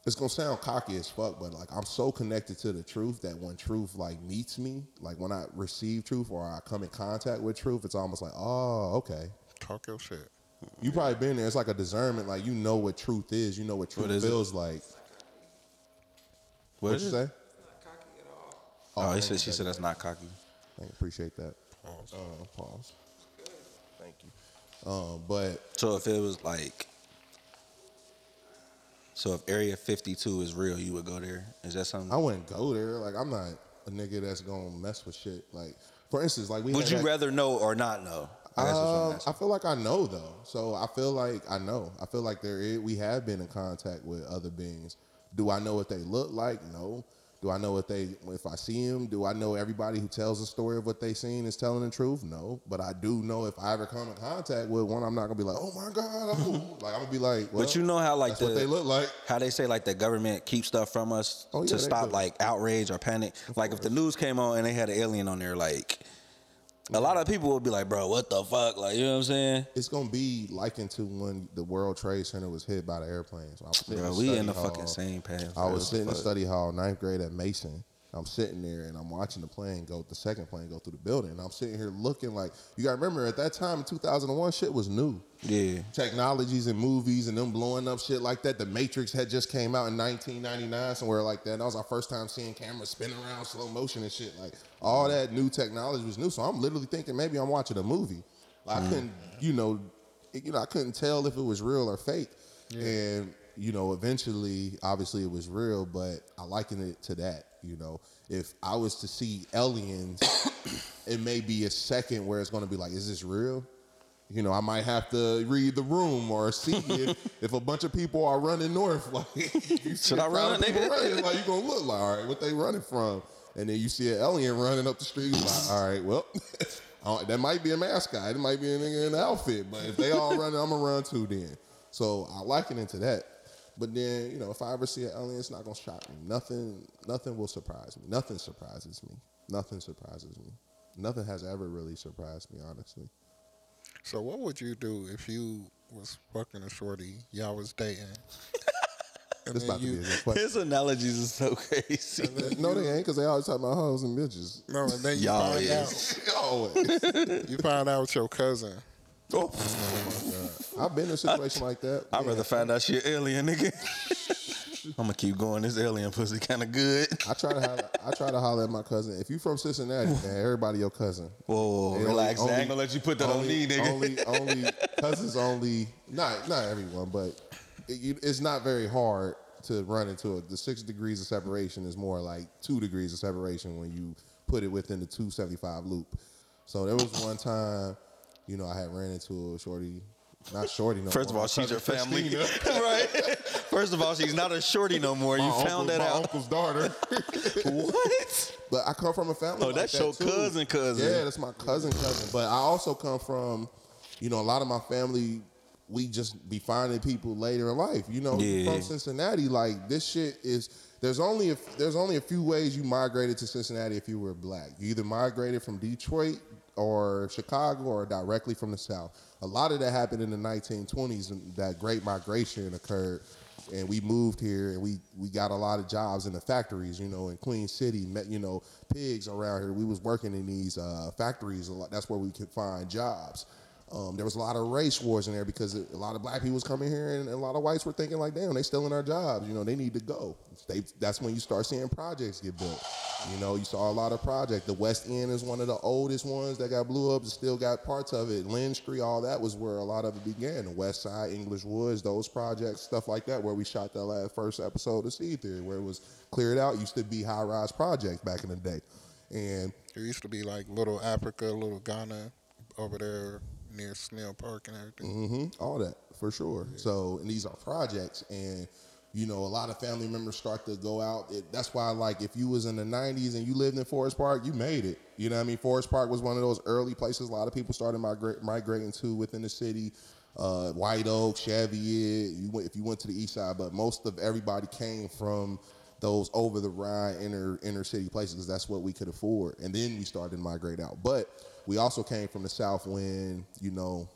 it's gonna sound cocky as fuck, but like I'm so connected to the truth that when truth like meets me, like when I receive truth or I come in contact with truth, it's almost like, oh, okay. Talk your shit. You probably been there. It's like a discernment. Like you know what truth is. You know what truth feels like. What'd you say? Oh, she said that's not cocky. I appreciate that. Pause. Pause. Thank you. So if it was like, so if Area 52 is real, you would go there? Is that something? I wouldn't go there. Like, I'm not a nigga that's going to mess with shit. Like, for instance, like we. Would you rather know or not know? I feel like I know, though. So I feel like I know. I feel like we have been in contact with other beings. Do I know what they look like? No. Do I know if I see them? Do I know everybody who tells a story of what they seen is telling the truth? No. But I do know if I ever come in contact with one, I'm not going to be like, oh, my God. Oh. Like, I'm going to be like, well, but you know how, like, that's what they look like. How they say, like, the government keeps stuff from us to stop, like, outrage or panic. Like, if the news came on and they had an alien on there, like, a lot of people would be like, bro, what the fuck? Like, you know what I'm saying? It's going to be likened to when the World Trade Center was hit by the airplanes. Bro, we in the fucking same path. I was sitting in the study hall, 9th grade at Mason. I'm sitting there and I'm watching the second plane go through the building. And I'm sitting here looking like, you got to remember at that time in 2001, shit was new. Yeah. Technologies and movies and them blowing up shit like that. The Matrix had just came out in 1999, somewhere like that. And that was our first time seeing cameras spinning around slow motion and shit. Like all that new technology was new. So I'm literally thinking maybe I'm watching a movie. Like, I couldn't, I couldn't tell if it was real or fake. Yeah. And, you know, eventually, obviously it was real, but I likened it to that. You know, if I was to see aliens, it may be a second where it's going to be like, is this real? You know, I might have to read the room or see if a bunch of people are running north. Like, you should I run? Nigga? Running, like, you're going to look like, all right, what they running from? And then you see an alien running up the street. Like, all right, well, that might be a mascot. It might be a nigga in an outfit. But if they all running, I'm going to run too then. So I liken it to that. But then, you know, if I ever see an alien, it's not going to shock me. Nothing will surprise me. Nothing surprises me. Nothing surprises me. Nothing has ever really surprised me, honestly. So what would you do if you was fucking a shorty, y'all was dating? This about to be a good question. His analogies are so crazy. No, they ain't, because they always talk about hoes and bitches. No, and then you find out. Always. You find out with your cousin. Oh, my God. I've been in a situation like that. I'd rather find out she an alien, nigga. I'm going to keep going. This alien pussy kind of good. I try to holler at my cousin. If you from Cincinnati, man, everybody your cousin. Whoa, relax. I ain't going to let you put that on me, nigga. Only cousins only. Not everyone, but it's not very hard to run into it. The 6 degrees of separation is more like 2 degrees of separation when you put it within the 275 loop. So there was one time... You know, I had ran into a shorty, not shorty no more. First of all, she's your family. Right. First of all, she's not a shorty no more. You found that out. My uncle's daughter. What? But I come from a family. Oh, that's your cousin. Yeah, that's my cousin. But I also come from, you know, a lot of my family, we just be finding people later in life. You know, from Cincinnati, like this shit is, there's only a few ways you migrated to Cincinnati if you were black. You either migrated from Detroit or Chicago or directly from the South. A lot of that happened in the 1920s, and that great migration occurred, and we moved here, and we got a lot of jobs in the factories, you know, in Queen City, you know, pigs around here. We was working in these factories a lot. That's where we could find jobs. There was a lot of race wars in there because a lot of black people was coming here, and a lot of whites were thinking like, damn, they stealing our jobs. You know, they need to go. That's when you start seeing projects get built. You know, you saw a lot of projects. The West End is one of the oldest ones that got blew up and still got parts of it. Lynn Street, all that was where a lot of it began. The West Side, English Woods, those projects, stuff like that, where we shot that first episode of Seed Theory, where it was cleared out. Used to be high-rise projects back in the day. And there used to be like Little Africa, Little Ghana over there near Snell Park and everything. Mm-hmm. All that, for sure. Yeah. So, and these are projects, and, you know, a lot of family members start to go out. That's why, like, if you was in the 90s and you lived in Forest Park, you made it. You know what I mean? Forest Park was one of those early places a lot of people started migrating to within the city. White Oak, Cheviot, if you went to the east side, but most of everybody came from those over-the-Rhine inner city places because that's what we could afford. And then we started to migrate out. But we also came from the South when, you know,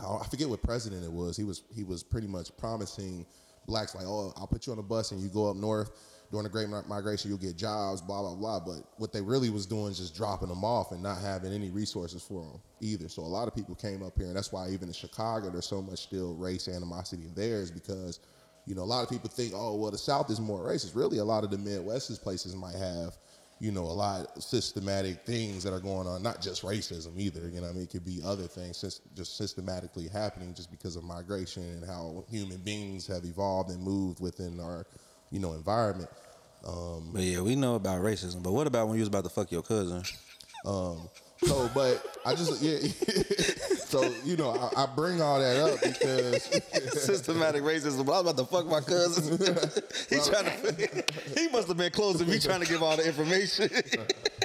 I forget what president it was. He was pretty much promising blacks, like, oh, I'll put you on a bus and you go up north during the Great Migration, you'll get jobs, blah, blah, blah. But what they really was doing is just dropping them off and not having any resources for them either. So a lot of people came up here, and that's why even in Chicago there's so much still race animosity there, is because, you know, a lot of people think, oh, well, the South is more racist. Really, a lot of the Midwest's places might have, you know, a lot of systematic things that are going on, not just racism either. You know what I mean? It could be other things just systematically happening just because of migration and how human beings have evolved and moved within our, you know, environment. But yeah, we know about racism, but what about when you was about to fuck your cousin? So, but I just, yeah. So, you know, I bring all that up because systematic racism. I was about to fuck my cousin. He must have been close to me trying to give all the information.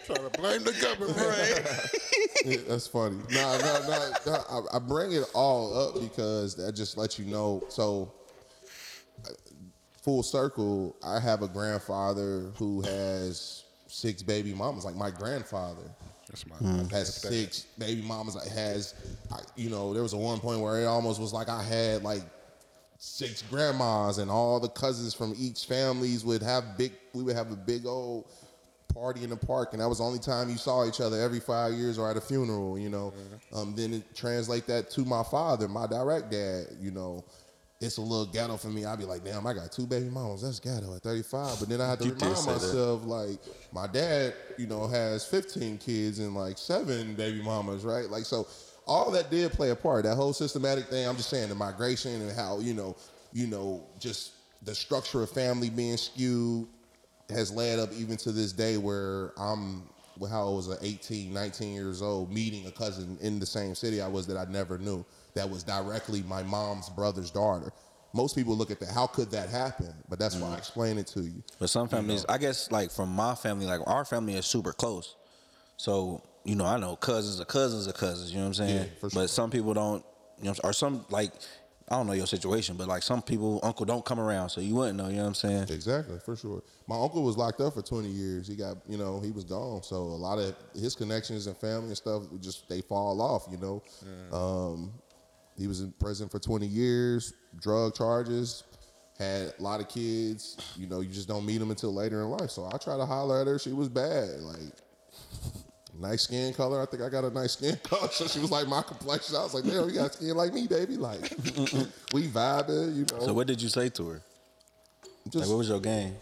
Trying to blame the government. Right? Yeah, that's funny. No. I bring it all up because that just lets you know. So, full circle, I have a grandfather who has 6 baby mamas, like my grandfather. That's my has 6 baby mamas. You know, there was a one point where it almost was like I had like 6 grandmas, and all the cousins from each families would have we would have a big old party in the park, and that was the only time you saw each other, every 5 years or at a funeral, you know. Then it translate that to my father, my direct dad, you know. It's a little ghetto for me. I'd be like, damn, I got 2 baby mamas. That's ghetto at 35. But then I have to remind myself, like, my dad, you know, has 15 kids and, like, 7 baby mamas, right? Like, so all that did play a part. That whole systematic thing, I'm just saying, the migration and how, you know, just the structure of family being skewed has led up even to this day where I was 18, 19 years old, meeting a cousin in the same city I was that I never knew. That was directly my mom's brother's daughter. Most people look at that, how could that happen? But that's why I explain it to you. But some families, you know? I guess, like, from my family, like, our family is super close. So, you know, I know cousins are cousins are cousins, you know what I'm saying? Yeah, for sure. But some people don't, you know, or some, like, I don't know your situation, but, like, some people, uncle don't come around, so you wouldn't know, you know what I'm saying? Exactly, for sure. My uncle was locked up for 20 years. He got, you know, he was gone. So a lot of his connections and family and stuff, just, they fall off, you know? Yeah. He was in prison for 20 years, drug charges, had a lot of kids. You know, you just don't meet him until later in life. So I tried to holler at her. She was bad. Like, nice skin color. I think I got a nice skin color. So she was like, my complexion. I was like, damn, you got skin like me, baby. Like, we vibing, you know. So what did you say to her? Just, like, what was your game?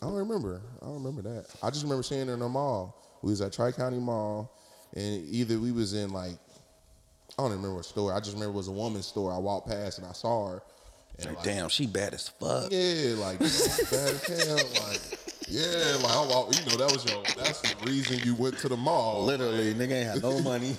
I don't remember. I don't remember that. I just remember seeing her in the mall. We was at Tri-County Mall, and either we was in, like, I don't even remember what store. I just remember it was a woman's store. I walked past and I saw her. And like, damn, she bad as fuck. Yeah, like, bad as hell. Like, yeah, like, I walked, you know, that's the reason you went to the mall. Literally, nigga ain't had no money.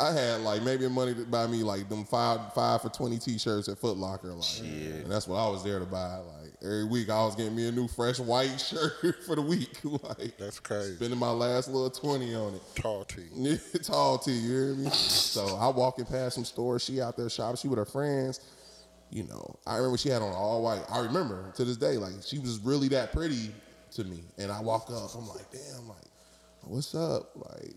I had, like, maybe money to buy me, like, them five for 20 t-shirts at Foot Locker. Like, shit. And that's what I was there to buy. Like, every week I was getting me a new fresh white shirt for the week. Like, that's crazy. Spending my last little 20 on it. Tall tee. Tall tee, you hear me? So I walking past some stores. She out there shopping. She with her friends. You know, I remember she had on all white. I remember to this day, like, she was really that pretty to me. And I walk up. I'm like, damn, like, what's up? Like,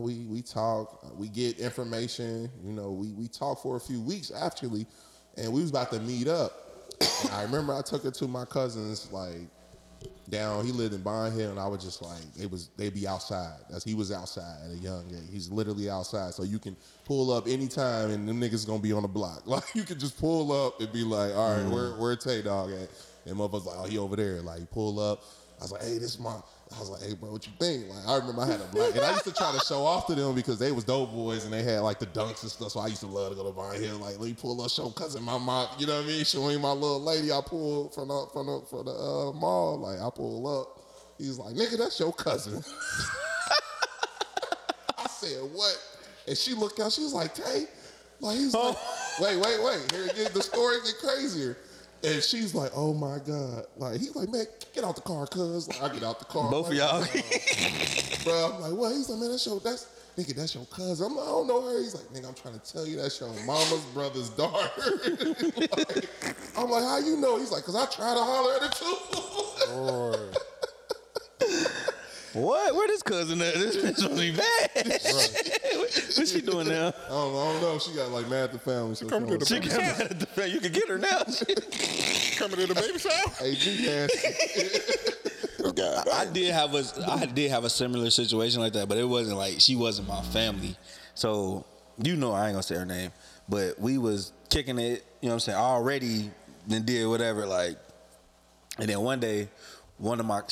we talk, we get information, you know, we talk for a few weeks actually, and we was about to meet up. And I remember I took her to my cousin's, like, down. He lived in Bond Hill, and I was just like, they'd be outside. He was outside at a young age. He's literally outside, so you can pull up anytime, and them niggas gonna be on the block. Like you can just pull up and be like, all right, where Tay Dog at? And motherfuckers like, oh, he over there. Like pull up. I was like, hey, this is my. I was like, hey, bro, what you think? Like, I remember I had a black, and I used to try to show off to them because they was dope boys and they had like the dunks and stuff. So I used to love to go to Vine Hill, like, let me pull up, show cousin my mom, you know what I mean? Showing my little lady, I pulled from the mall, like I pull up. He's like, nigga, that's your cousin. I said, what? And she looked out, she was like, hey, like he's like, wait, here it is, the story get crazier. And she's like, oh my God. Like, he's like, man, get out the car, cuz. Like, I get out the car. Both like, of y'all. Bro, I'm like, what? He's like, man, that's your cousin. I'm like, I don't know her. He's like, nigga, I'm trying to tell you that's your mama's brother's daughter. Like, I'm like, how you know? He's like, cause I try to holler at her too. What? Where this cousin at? This bitch don't be bad. What's she doing now? I don't know. She got like mad at the family. So she got mad at the family. You can get her now. Coming to the baby shower. AG. I did have a similar situation like that, but it wasn't like she wasn't my family. So you know, I ain't gonna say her name, but we was kicking it. You know what I'm saying? Already, then did whatever. Like, and then one day. One of my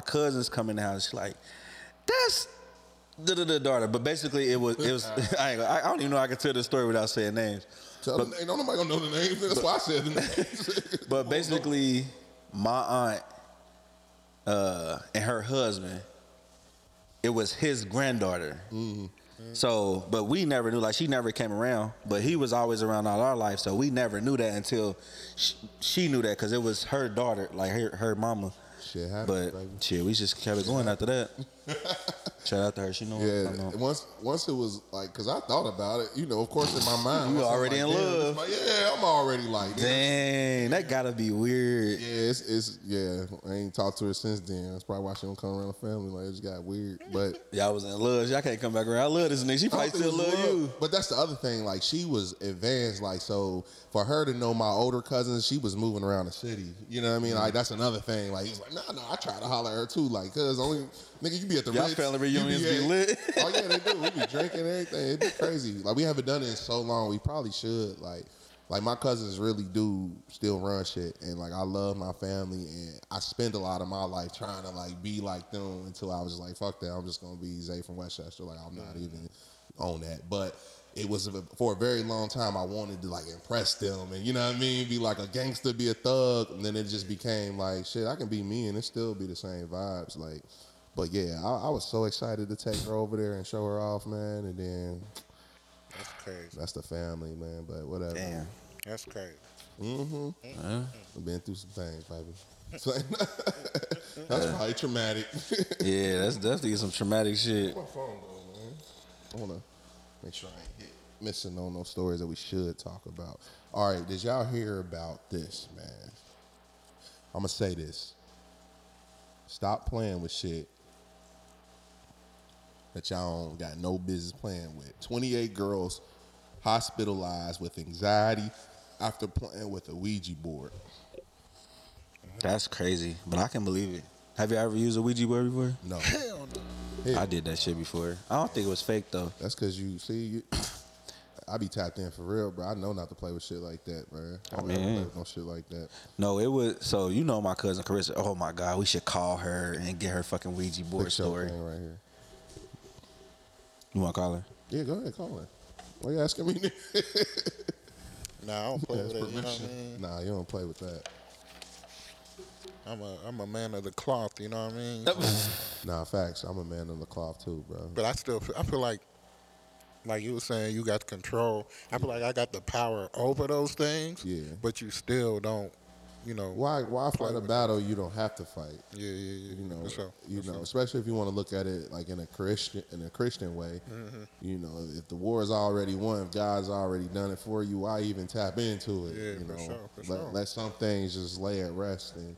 cousins come in the house. She's like, that's the daughter. But basically, it was. I don't even know. I can tell the story without saying names. Ain't nobody gonna know the names. That's why I said the names. But basically, my aunt and her husband, it was his granddaughter. Mm-hmm. So, but we never knew. Like, she never came around, but he was always around all our life. So we never knew that until she knew that, because it was her daughter, like her mama. Shit happened, but shit, we just kept it going after that. Shout out to her. She knew. Yeah. What once it was like, because I thought about it. You know, of course, in my mind, you already in love. I'm already like, dang, that gotta be weird. Yeah, it's. I ain't talked to her since then. That's probably why she don't come around the family. Like, it just got weird. But y'all was in love. Y'all can't come back around. I love this nigga. She probably still love you. But that's the other thing. Like, she was advanced. Like, so for her to know my older cousins, she was moving around the city. You know what I mean? Like, that's another thing. Like, he's like, no, I try to holler at her too. Like, cause only. Nigga, you be at the Y'all Ritz. Family reunions be lit. Oh, yeah, they do. We be drinking and everything. It'd be crazy. Like, we haven't done it in so long. We probably should. Like my cousins really do still run shit. And, like, I love my family. And I spend a lot of my life trying to, like, be like them until I was just like, fuck that. I'm just going to be Zay from Westchester. Like, I'm not even on that. But it was, for a very long time, I wanted to, like, impress them. And, you know what I mean? Be like a gangster, be a thug. And then it just became, like, shit, I can be me and it still be the same vibes. Like... But yeah, I was so excited to take her over there and show her off, man. And then that's crazy. That's the family, man. But whatever. Damn, that's crazy. Mm-hmm. Uh-huh. I've been through some things, baby. So, that's probably traumatic. Yeah, that's definitely some traumatic shit. Where's my phone going, man? I wanna make sure I ain't missing on those stories that we should talk about. All right, did y'all hear about this, man? I'm gonna say this. Stop playing with shit that y'all don't got no business playing with. 28 girls hospitalized with anxiety after playing with a Ouija board. That's crazy, but I can believe it. Have you ever used a Ouija board before? No. Hell no. I did that shit before. I don't think it was fake, though. That's because I be tapped in for real, bro. I know not to play with shit like that, bro. I mean, play with no shit like that. No, it was. So, you know my cousin Carissa. Oh, my God. We should call her and get her fucking Ouija board story. Right here. You want to call her? Yeah, go ahead. Call her. Why you asking me? Nah, I don't play with that. You know what I mean? Nah, you don't play with that. I'm a man of the cloth, you know what I mean? Nah, facts. I'm a man of the cloth, too, bro. But I feel like you were saying, you got control. I feel like I got the power over those things. Yeah. But you still don't, you know. Why fight a battle you don't have to fight? Yeah. You know, for sure. Especially if you want to look at it like in a Christian way. Mm-hmm. You know, if the war is already won, if God's already done it for you, why even tap into it? Yeah, you know, for sure. Let some things just lay at rest and,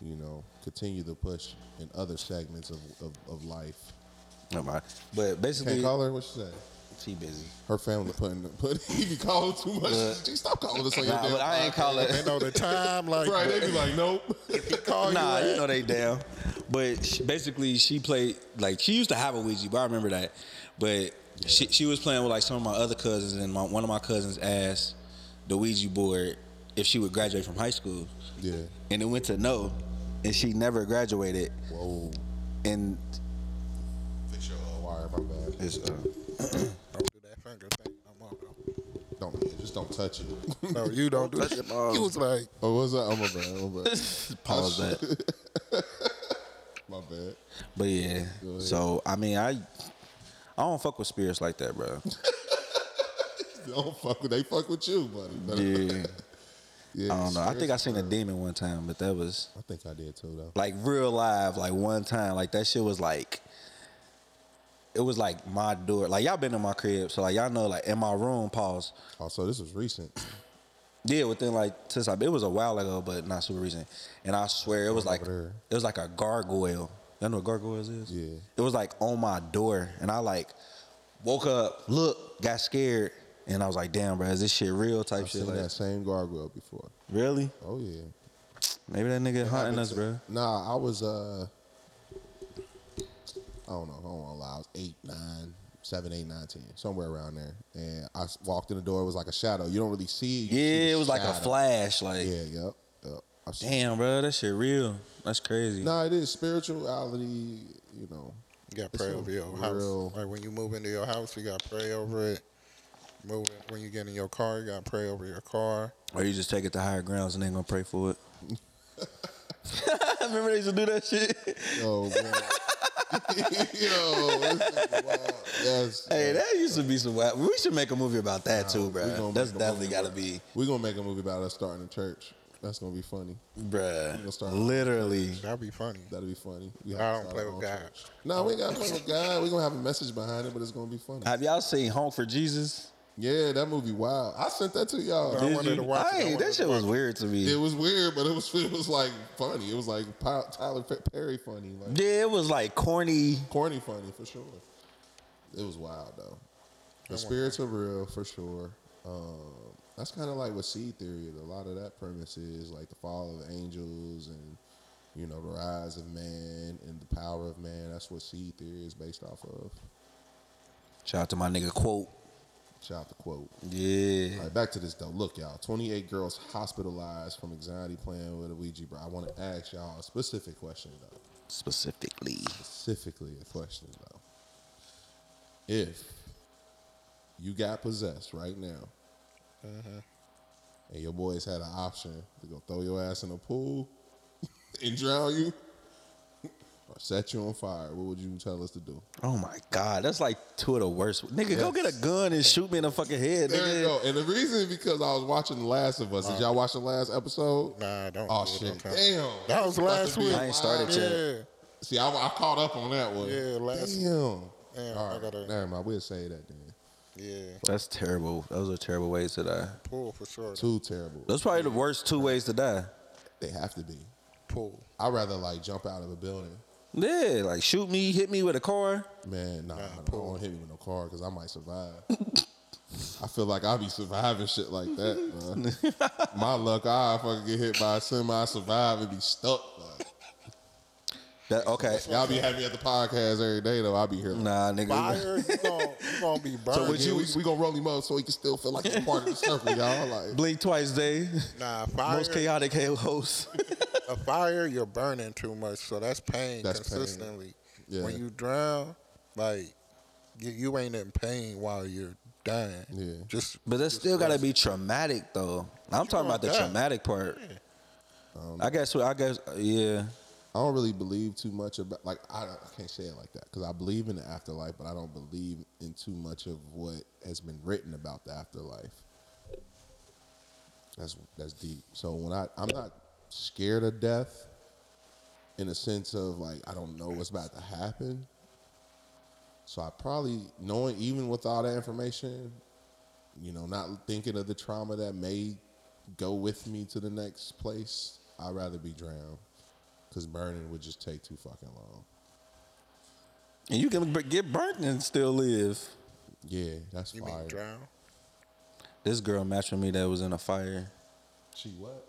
you know, continue to push in other segments of life. But basically, can't call her. What she said? She busy. Her family putting he be calling too much. She stop calling us on your damn. But I ain't calling. They know the time, like right. They be like, nope. If he call you, you know they down. But she, basically, she played like she used to have a Ouija, but I remember that. But she was playing with like some of my other cousins, and one of my cousins asked the Ouija board if she would graduate from high school. Yeah. And it went to no, and she never graduated. Whoa. And fix your wire, my bad. It's don't do that finger thing. I'm on. Just don't touch it. No, you don't do touch it. Mom. You was like, oh, what's that? I'm bad. Pause that. My bad. But yeah, so I mean, I don't fuck with spirits like that, bro. They fuck with you, buddy. Yeah. Yeah, I don't know. I think I seen a demon one time, but that was. I think I did too, though. Like real live, like one time, like that shit was like. It was like my door. Like y'all been in my crib, so like y'all know, like in my room. Pause. Oh, so this was recent. Yeah, within like since I it was a while ago, but not super recent. And I swear it was like a gargoyle. Y'all know what gargoyles is? Yeah. It was like on my door, and I like woke up, look, got scared. And I was like, damn, bro, is this shit real type shit? I've seen that same gargoyle before. Really? Oh, yeah. Maybe that nigga haunting us, bro. Nah, I was, I don't know. I don't want to lie. I was 7, 8, 9, 10, somewhere around there. And I walked in the door. It was like a shadow. You don't really see it. Yeah, it was like a flash. Like, yeah, yep. Damn, bro, that shit real. That's crazy. Nah, it is. Spirituality, you know. You got to pray over your house. Like, when you move into your house, you got to pray over it. When you get in your car, you gotta pray over your car. Or you just take it to higher grounds and ain't gonna pray for it. Remember they used to do that shit? Yo, man. Yes, hey, that used to be some wild. We should make a movie about that too, bro. That's definitely gotta be. We're gonna make a movie about us starting a church. That's gonna be funny, bruh. Literally, that'd be funny. I don't play with God. No, we ain't gotta play with God. We gonna have a message behind it, but it's gonna be funny. Have y'all seen Home for Jesus? Yeah, that movie wild. I sent that to y'all. I wanted to watch it. That shit was weird to me. It was weird, but it was like funny. It was like Tyler Perry funny. Like, yeah, it was like corny funny for sure. It was wild though. The spirits are real for sure. That's kind of like what seed theory is. A lot of that premise is like the fall of angels and, you know, the rise of man and the power of man. That's what seed theory is based off of. Shout out to my nigga Quote. Shout out to Quote. Yeah. All right, back to this though. Look, y'all, 28 girls hospitalized from anxiety playing with a Ouija, bro. I want to ask y'all a specific question though. Specifically a question though. If you got possessed right now, and your boys had an option to go throw your ass in a pool and drown you or set you on fire, what would you tell us to do? Oh my God, that's like two of the worst. Nigga, go get a gun and shoot me in the fucking head. There you go. And the reason is because I was watching The Last of Us. Did y'all watch the last episode? Nah, don't. Oh shit, damn. That was last week. I ain't started yet. See, I caught up on that one. Yeah, last week. Damn. All right, never mind. We'll say that then. Yeah. That's terrible. Those are terrible ways to die. Pool for sure. Too terrible. Those probably the worst two ways to die. They have to be. Pool. I'd rather like jump out of a building. Yeah, like shoot me, hit me with a car. Man, nah, don't hit me with no car because I might survive. I feel like I'll be surviving shit like that, man. My luck, I fucking get hit by a semi, survive and be stuck, man. Okay. Y'all be having me at the podcast every day, though. I'll be here. Nah, nigga. Fire, you gonna be burned. So would you, we gonna roll him up so he can still feel like he's part of the circle, y'all. Like, blink twice day. Nah, fire. Most chaotic host. A fire, you're burning too much, so that's pain. That's consistently. Pain. Yeah. When you drown, like, you ain't in pain while you're dying. Yeah. But that's still gotta be traumatic, though. I'm talking about the traumatic part. Yeah. I guess, yeah. I don't really believe too much about, like, I can't say it like that because I believe in the afterlife, but I don't believe in too much of what has been written about the afterlife. That's deep. So when I'm not scared of death in a sense of, like, I don't know what's about to happen. So I probably, knowing even with all that information, you know, not thinking of the trauma that may go with me to the next place, I'd rather be drowned. Because burning would just take too fucking long. And you can get burnt and still live. Yeah, that's fire. You mean drown? This girl matched with me that was in a fire. She what?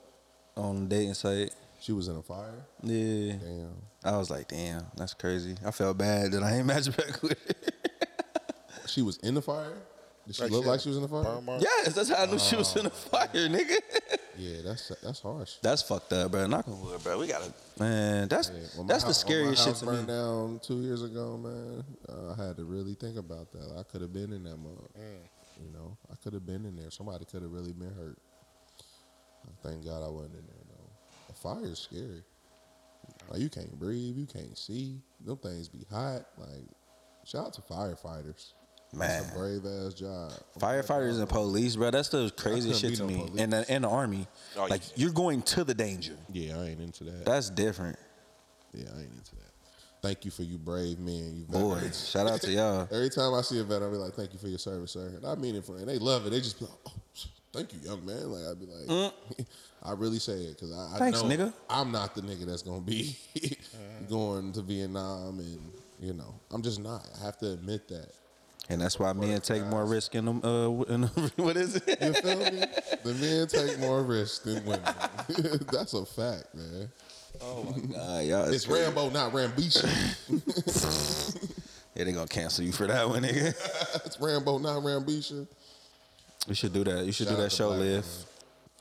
On the dating site. She was in a fire? Yeah. Damn. I was like, damn, that's crazy. I felt bad that I ain't matched back with her. She was in the fire? Did she look like she was in the fire? Yes, that's how I knew she was in the fire, nigga. Yeah, that's harsh. That's fucked up, bro. Knock on wood, bro. We gotta, man. That's the scariest shit to me. My house burned down 2 years ago, man. I had to really think about that. I could have been in that mug. You know, I could have been in there. Somebody could have really been hurt. Thank God I wasn't in there though. A fire is scary. Like you can't breathe, you can't see. Them things be hot. Like, shout out to firefighters. Man, that's a brave ass job. Firefighters and police, bro. That's the craziest shit to me. And the army, like you're going to the danger. Yeah, I ain't into that. That's different. Yeah, I ain't into that. Thank you for you brave men, you veterans. Boy, shout out to y'all. Every time I see a veteran, I be like, "Thank you for your service, sir." And I mean it for them. They love it. They just be like, "Oh, thank you, young man." Like I'd be like, I really say it because I know nigga. I'm not the nigga that's gonna be going to Vietnam, and you know, I'm just not. I have to admit that. And that's why men take more risk in them. What is it? You feel me? The men take more risk than women. That's a fact, man. Oh my God, y'all! It's crazy. Rambo, not Rambisha. Yeah, they gonna cancel you for that one, nigga. It's Rambo, not Rambisha. We should do that. You should do that show, Liv.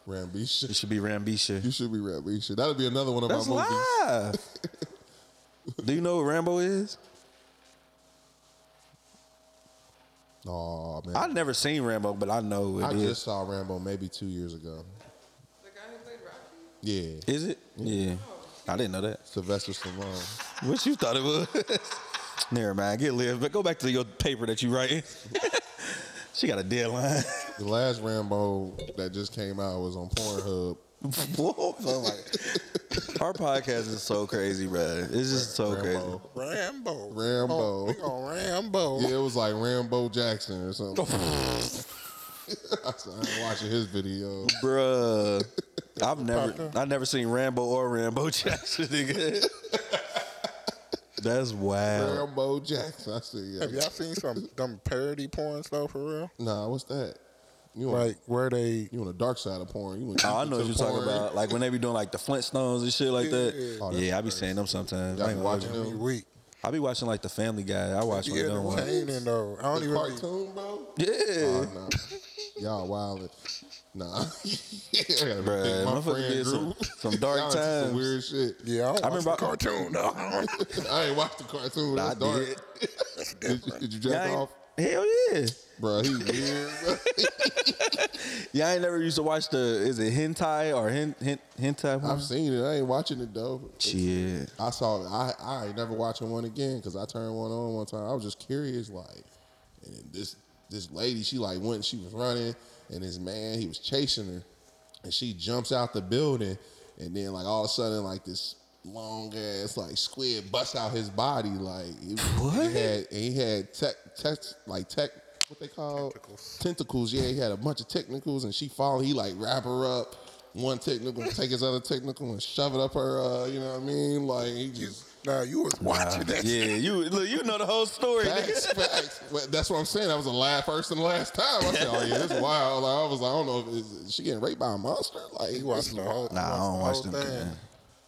Rambisha. It should be Rambisha. You should be Rambisha. That'll be another one of my movies. Do you know what Rambo is? Oh man, I've never seen Rambo, but I know it is. I just saw Rambo maybe 2 years ago. The guy who played Rocky? Yeah. Is it? Yeah. I didn't know that. Sylvester Stallone. What you thought it was? Never mind. Get live, but go back to your paper that you writing. She got a deadline. The last Rambo that just came out was on Pornhub. Whoa, our podcast is so crazy, bro. It's just so crazy. Rambo. We go Rambo. Yeah, it was like Rambo Jackson or something. I ain't watching his video, bruh. I never seen Rambo or Rambo Jackson, nigga. That's wild. Rambo Jackson. I see. Yeah. Have y'all seen some parody porn stuff for real? Nah, what's that? You on the dark side of porn. I know what you're talking about. Like when they be doing like the Flintstones and shit like that. Yeah, I be seeing them sometimes. I ain't watching them every week. I be watching like the Family Guy. I watch like them ones. Though. I don't even cartoon, bro. Yeah. Oh, no. Y'all wildin'. Nah. Yeah, bro, my friend did some dark times. Some weird shit. Yeah, I remember the cartoon though. I ain't watched the cartoon. Nah, it's dark. Did you jack off? Hell yeah. Bro, he's weird, bro. Yeah, I ain't never used to watch is it hentai or hentai? I've seen it. I ain't watching it, though. Yeah. I saw it. I ain't never watching one again because I turned one on one time. I was just curious, like, and this lady, she, like, went and she was running, and this man, he was chasing her, and she jumps out the building, and then, like, all of a sudden, like, this long ass like squid busts out his body like what? He had tech what they call tentacles. Yeah, he had a bunch of tentacles and she followed. He like wrap her up one tentacle and take his other tentacle and shove it up her. You know what I mean? Like he just you was watching that. Yeah, you know the whole story. Facts. That's what I'm saying. I was a live person last time. I said, oh yeah, it's wild. Like, I don't know is she getting raped by a monster. Like he watching the whole. Nah, I don't watch them.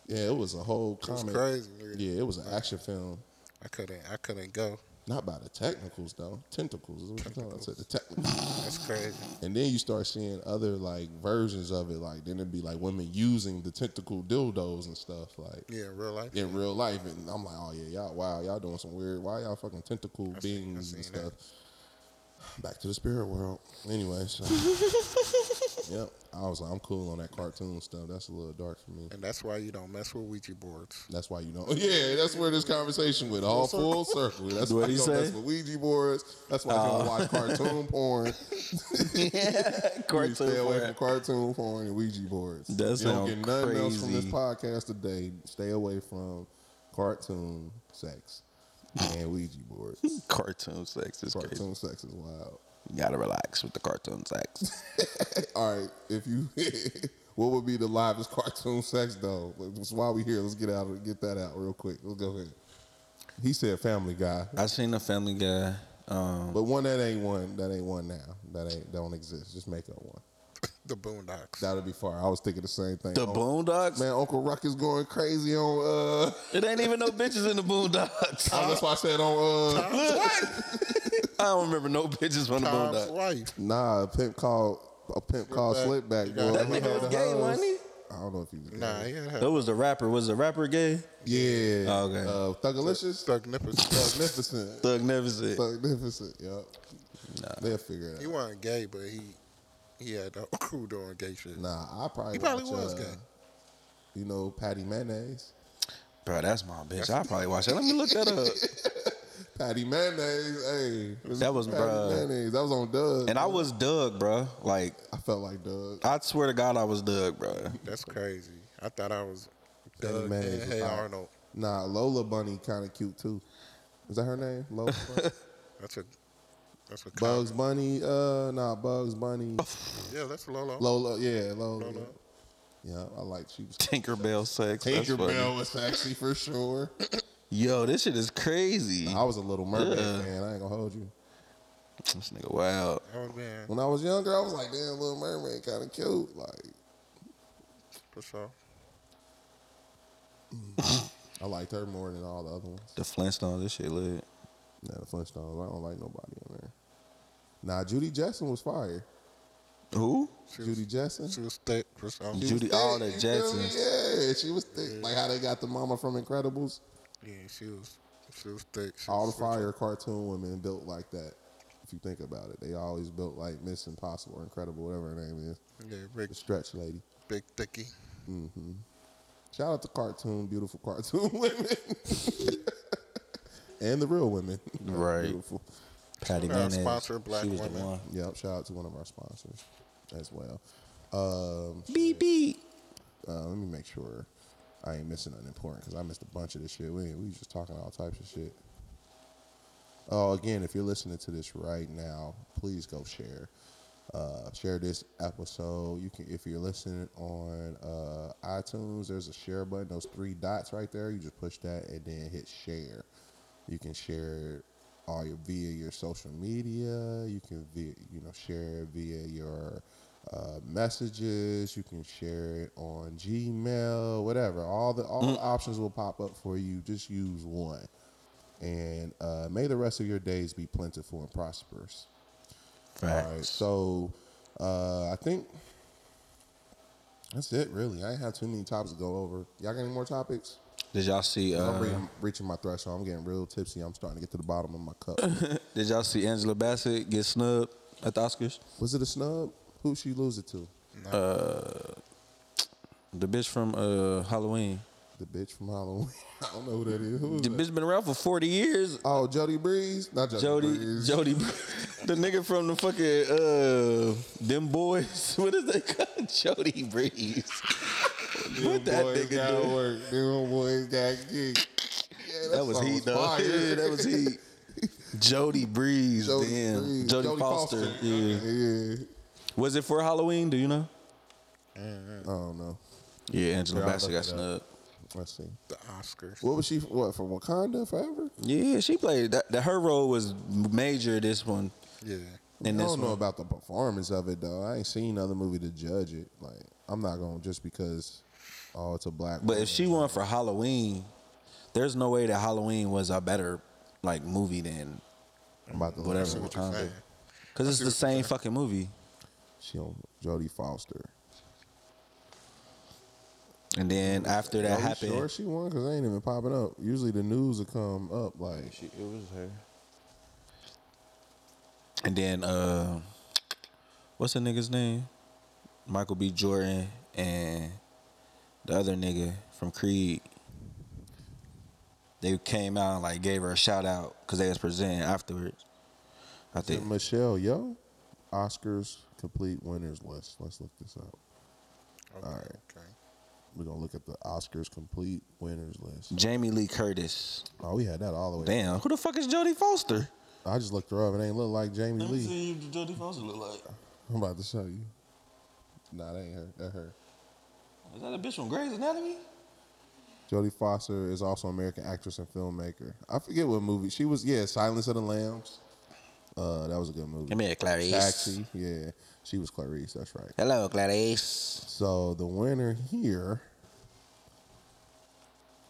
Yeah, it was a whole comic. It was crazy, man. Yeah, it was an action film. I couldn't go. Not by the technicals though. Tentacles. Tentacles. I said the technicals. That's crazy. And then you start seeing other like versions of it. Like then it'd be like women using the tentacle dildos and stuff. Like yeah, in real life. In real life, and I'm like, oh yeah, y'all doing some weird. Why y'all fucking tentacle beings and stuff? That. Back to the spirit world. Anyway, so. Yep, I was like, I'm cool on that cartoon stuff. That's a little dark for me. And that's why you don't mess with Ouija boards. That's why you don't. Yeah, that's where this conversation went all full circle. That's why you don't mess with Ouija boards. That's why you don't watch cartoon porn. Yeah, cartoon porn. Stay away from cartoon porn and Ouija boards. That's not crazy. You don't get nothing else from this podcast today. Stay away from cartoon sex and Ouija boards. Cartoon sex is crazy. Cartoon sex is wild. You gotta relax with the cartoon sex. All right, what would be the livest cartoon sex though? That's why we here. Let's get that out real quick. Let's go ahead. He said Family Guy. I seen the Family Guy. But one that ain't one. That ain't one now. That don't exist. Just make up one. The Boondocks. That'll be far. I was thinking the same thing. The Boondocks? Man, Uncle Ruck is going crazy on... It ain't even no bitches in the Boondocks. Oh, that's why I said on... What? I don't remember no bitches from the Boondocks. Right. Nah, a pimp called Slipback. Boy. That nigga was gay, wasn't he? I don't know if he was gay. Nah, yeah. That was the rapper. Was the rapper gay? Yeah. Oh, okay. Thugalicious? Thugnificent. Thugnificent, yep. Nah. They'll figure it out. He wasn't gay, but he had the crew doing gay shit. Nah, he probably was gay. You know, Patty Mayonnaise. Bro, that's my bitch. I probably watched that. Let me look that up. Patty Mayonnaise, hey. That was, bro. Mayonnaise. That was on Doug. And bro. I was Doug, bro. Like, I felt like Doug. I swear to God, I was Doug, bro. That's crazy. I thought I was Doug. Hey, Arnold. Nah, Lola Bunny kind of cute, too. Is that her name? Lola Bunny? That's what Bugs Bunny. Bugs Bunny. Yeah, that's Lola. Lola. Yeah, I like she was Tinkerbell sex. Tinkerbell was sexy for sure. Yo, this shit is crazy. I was a Little Mermaid man. I ain't gonna hold you. This nigga wild. Oh, man. When I was younger, I was like, damn, Little Mermaid kind of cute. Like, for sure. I liked her more than all the other ones. The Flintstones, this shit lit. Nah, the Flintstones. I don't like nobody in there. Nah, Judy Jetson was fire. Who? Judy Jetson. She was thick. Judy, all the Jetsons. Yeah, she was thick. Like how they got the mama from Incredibles. Yeah, she was thick. All the fire cartoon women built like that. If you think about it, they always built like Miss Impossible or Incredible, whatever her name is. Yeah, big the stretch lady. Big thickie. Mm-hmm. Shout out to beautiful cartoon women. And the real women. Right. Beautiful. Patty Mayonnaise. Sponsor, Black Women. Yep, shout out to one of our sponsors as well. Beep. Let me make sure I ain't missing nothing important because I missed a bunch of this shit. We just talking all types of shit. Oh, again, if you're listening to this right now, please go share. Share this episode. You can, if you're listening on iTunes, there's a share button. Those 3 dots right there. You just push that and then hit share. You can share all via your social media. You can share via your messages. You can share it on Gmail, whatever. All the options will pop up for you. Just use one, and may the rest of your days be plentiful and prosperous. Facts. All right, so I think that's it. Really, I didn't have too many topics to go over. Y'all got any more topics? Did y'all see... I'm reaching my threshold. I'm getting real tipsy. I'm starting to get to the bottom of my cup. Did y'all see Angela Bassett get snubbed at the Oscars? Was it a snub? Who'd she lose it to? The bitch from Halloween. The bitch from Halloween? I don't know who that is. Who is that? Bitch been around for 40 years. Oh, Jody Breeze? Not Jody Breeze. Jody Breeze. The nigga from the fucking... Them Boys. What is they called? Jody Breeze. What that boys nigga got work. Them boys got kicked. Yeah, that was heat, though. Yeah, that was heat. Jody Breeze. Damn. Jody Foster. Yeah. Was it for Halloween? Do you know? I don't know. Yeah, Angela Bassett got snubbed. Let's see. The Oscars. What was she? What, from Wakanda Forever? Yeah, she played. Her role was major this one. Yeah. I don't know about the performance of it, though. I ain't seen another movie to judge it. Like, I'm not going to just because... Oh, it's a black. But if she won for Halloween, there's no way that Halloween was a better movie than whatever. Because it's the same fucking movie. She on Jodie Foster. And then after that happened, sure she won because they ain't even popping up. Usually the news will come up like it was her. And then what's the nigga's name? Michael B. Jordan and the other nigga from Creed, they came out and gave her a shout out because they was presenting afterwards. I think Michelle Yeoh, Oscars complete winners list. Let's look this up. Okay, all right, okay. We're gonna look at the Oscars complete winners list. Jamie Lee Curtis. Oh, we had that all the way. Damn, who the fuck is Jodie Foster? I just looked her up. It ain't look like Jamie Lee. Let me see what Jodie Foster look like. I'm about to show you. Nah, that ain't her. That her. Is that a bitch from Grey's Anatomy? Jodie Foster is also an American actress and filmmaker. I forget what movie. She was, Silence of the Lambs. That was a good movie. Come here, Clarice. Taxi, yeah. She was Clarice, that's right. Hello, Clarice. So the winner here,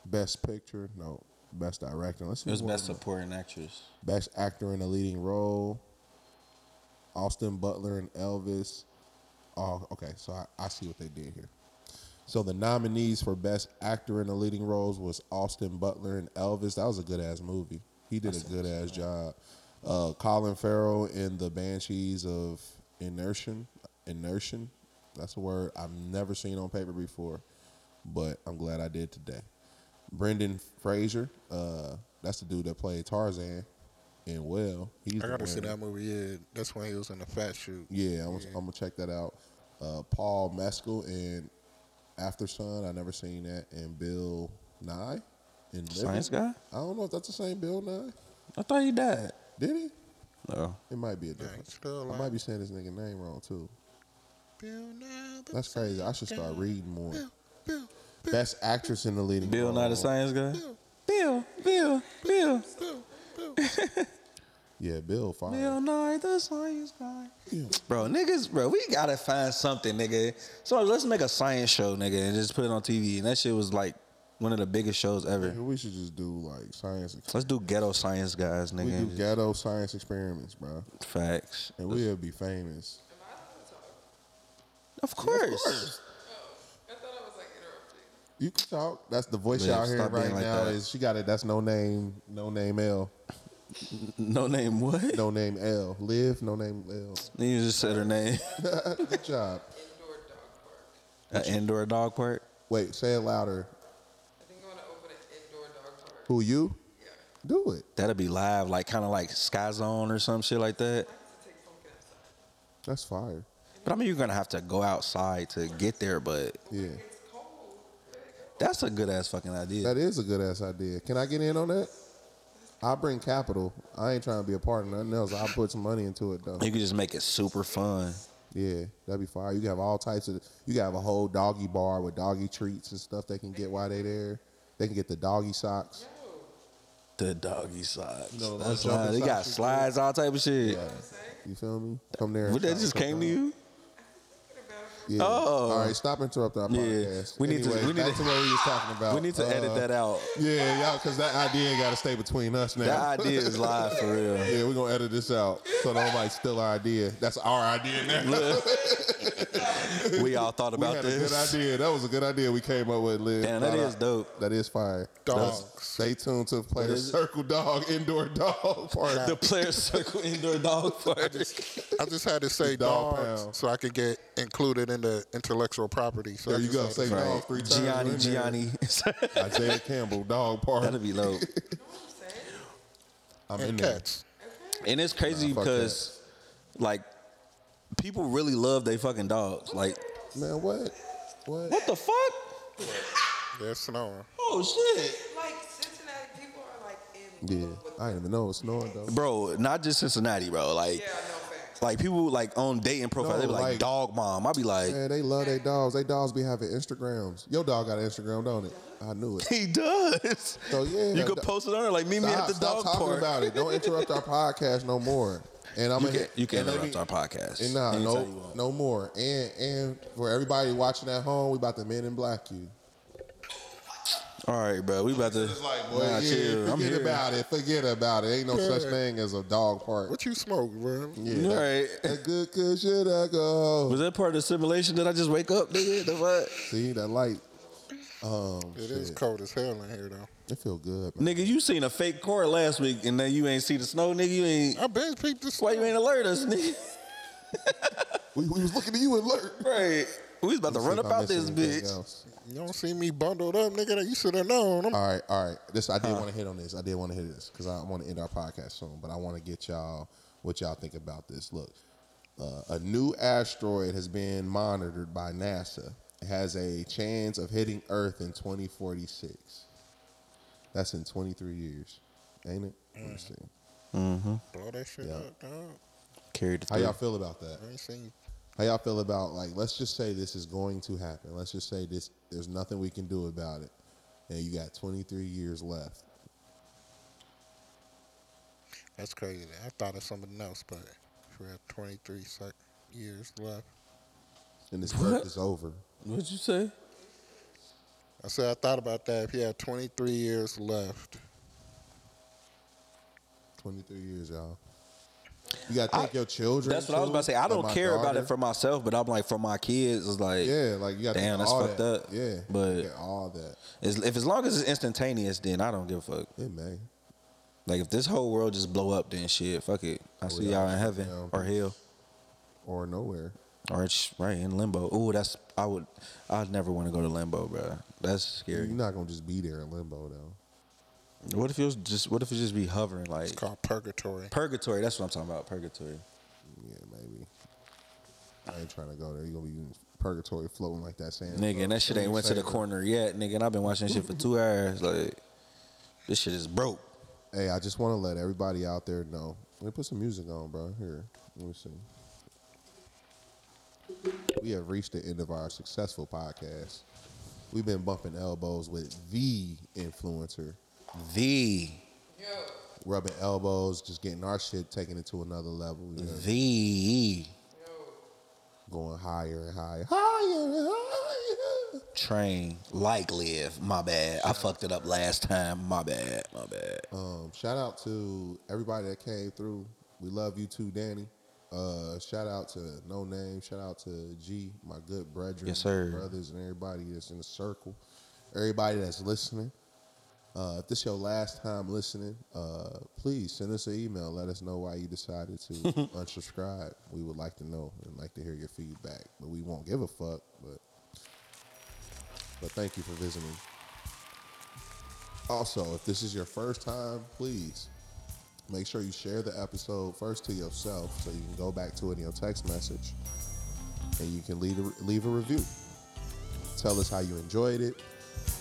Best Picture, no, Best Director. Let's see. It was Best Supporting Actress. Best Actor in a Leading Role, Austin Butler and Elvis. Oh, okay, so I see what they did here. So the nominees for Best Actor in the Leading Roles was Austin Butler and Elvis. That was a good-ass movie. He did a good-ass job. Colin Farrell in The Banshees of Inisherin. Inisherin, that's a word I've never seen on paper before, but I'm glad I did today. Brendan Fraser, that's the dude that played Tarzan. And I gotta see that movie. Yeah, that's when he was in the fat shoot. Yeah, I'm gonna check that out. Paul Mescal in After Sun, I never seen that. And Bill Nye in Science Guy. I don't know if that's the same Bill Nye. I thought he died. Did he? No, it might be a difference. I might be saying his nigga name wrong too. Bill Nye. That's crazy. I should start reading more. Bill. Best actress in the leading. Bill Nye the Science Guy. Bill. Yeah, Bill Fire. Bill Nye the Science Guy. Yeah. Bro, niggas, we gotta find something, nigga. So let's make a science show, nigga, and just put it on TV. And that shit was like one of the biggest shows ever. Yeah, we should just do like science experiments. Let's do ghetto science guys, nigga. We do ghetto science experiments, bro. Facts. And we'll be famous. Am I allowed to talk? Of course. Yeah, of course. You can talk. That's the voice y'all hearing right now. Is she got it? That's no name L. No name what? No name L. Live. No name L. You just said her name. Good job. Indoor dog park. An indoor dog park. Wait, say it louder. I think I want to open an indoor dog park. Who you? Yeah. Do it. That'll be live, like kind of like Sky Zone or some shit like that. That's fire. But I mean, you're gonna have to go outside to get there, but yeah. That's a good-ass fucking idea. That is a good-ass idea. Can I get in on that? I'll bring capital. I ain't trying to be a part of nothing else. I'll put some money into it, though. You can just make it super fun. Yeah, that'd be fire. You can have all types of... You can have a whole doggy bar with doggy treats and stuff they can get while they there. They can get the doggy socks. The doggy socks. No, that's right. They got slides, all type of shit. Yeah. You feel me? Come there. What, that just came to you? Yeah. Oh, all right. Stop interrupting our podcast. We need to what we was talking about. We need to edit that out. Yeah, y'all, because that idea got to stay between us now. That idea is live for real. Yeah, we're gonna edit this out so nobody steal our idea. That's our idea now. We all thought about this. Good idea. That was a good idea we came up with. Liv. Damn, that is dope. That is fire. Dogs. Stay tuned to Player Circle Dog Indoor Dog Park. The Player Circle Indoor Dog Park. I just had to say dog so I could get included in the intellectual property. So there you go. Say dog 3 times. Gianni. Isaiah Campbell Dog Park. That'll be low. I'm in cats. And it's crazy because, like, people really love they fucking dogs. Like, man, what? What the fuck? They're snowing. Oh shit! Like Cincinnati people are like in. Yeah, I didn't even know it was snowing though. Bro, not just Cincinnati, bro. Like, yeah, no facts. Like people like on Dayton profile, they be like dog mom. I be like, man, they love their dogs. They dogs be having Instagrams. Your dog got an Instagram, don't it? I knew it. He does. So yeah, you could post it on her. Like meet me at the dog park. Stop talking about it. Don't interrupt our podcast no more. And I'm you can interrupt our podcast. And no more. And for everybody watching at home, we about to Men in Black you. All right, bro. We about to. It's like, boy, chill. Forget about it. Ain't no such thing as a dog park. What you smoke, bro? Yeah. All right. That's good cause should I go? Was that part of the simulation that I just wake up, nigga? The what? See that light. It is cold as hell in here though. It feel good, man. Nigga, you seen a fake car last week and then you ain't see the snow, nigga. You ain't. I been peeped the snow. Why you ain't alert us, nigga? we was looking at you alert. Right. We was about to run up out this bitch. Else. You don't see me bundled up, nigga. That you should have known. All right. I did want to hit this because I want to end our podcast soon, but I want to get y'all what y'all think about this. Look, a new asteroid has been monitored by NASA. It has a chance of hitting Earth in 2046. That's in 23 years, ain't it? Let me see. Mm-hmm. Blow that shit up, dog. Carried. How y'all feel about that? How y'all feel about, like, let's just say this is going to happen. Let's just say this. There's nothing we can do about it. And you got 23 years left. That's crazy. I thought of something else, but we have 23 years left. And this work is over. What'd you say? I said I thought about that. If you had 23 years left. 23 years, y'all. You got to think your children. That's what I was about to say. I don't care about it for myself, but I'm like, for my kids, it's like, yeah, like you got to damn, that's fucked up. Yeah, but all that. If as long as it's instantaneous, then I don't give a fuck. Yeah, man. Like if this whole world just blow up, then shit, fuck it. I see y'all in heaven or hell, or nowhere, or it's right in limbo. Ooh, that's I'd never want to go to limbo, bro. That's scary. You're not gonna just be there in limbo though. What if it just be hovering like? It's called purgatory. Purgatory. That's what I'm talking about. Purgatory. Yeah, maybe. I ain't trying to go there. You gonna be in purgatory floating like that sand. Nigga, and that shit ain't went to the corner yet, nigga. And I've been watching this shit for 2 hours. Like, this shit is broke. Hey, I just want to let everybody out there know. Let me put some music on, bro. Here, let me see. We have reached the end of our successful podcast. We've been bumping elbows with the influencer. Rubbing elbows, just getting our shit taken into another level. You know? Going higher and higher. Higher and higher. Train like live. My bad. I fucked it up last time. My bad. Shout out to everybody that came through. We love you too, Danny. Shout out to No Name. Shout out to G, my good brethren, yes, sir. My brothers, and everybody that's in the circle. Everybody that's listening. If this is your last time listening, please send us an email. Let us know why you decided to unsubscribe. We would like to know and like to hear your feedback. But we won't give a fuck. But thank you for visiting. Also, if this is your first time, please make sure you share the episode first to yourself so you can go back to it in your text message. And you can leave a review. Tell us how you enjoyed it.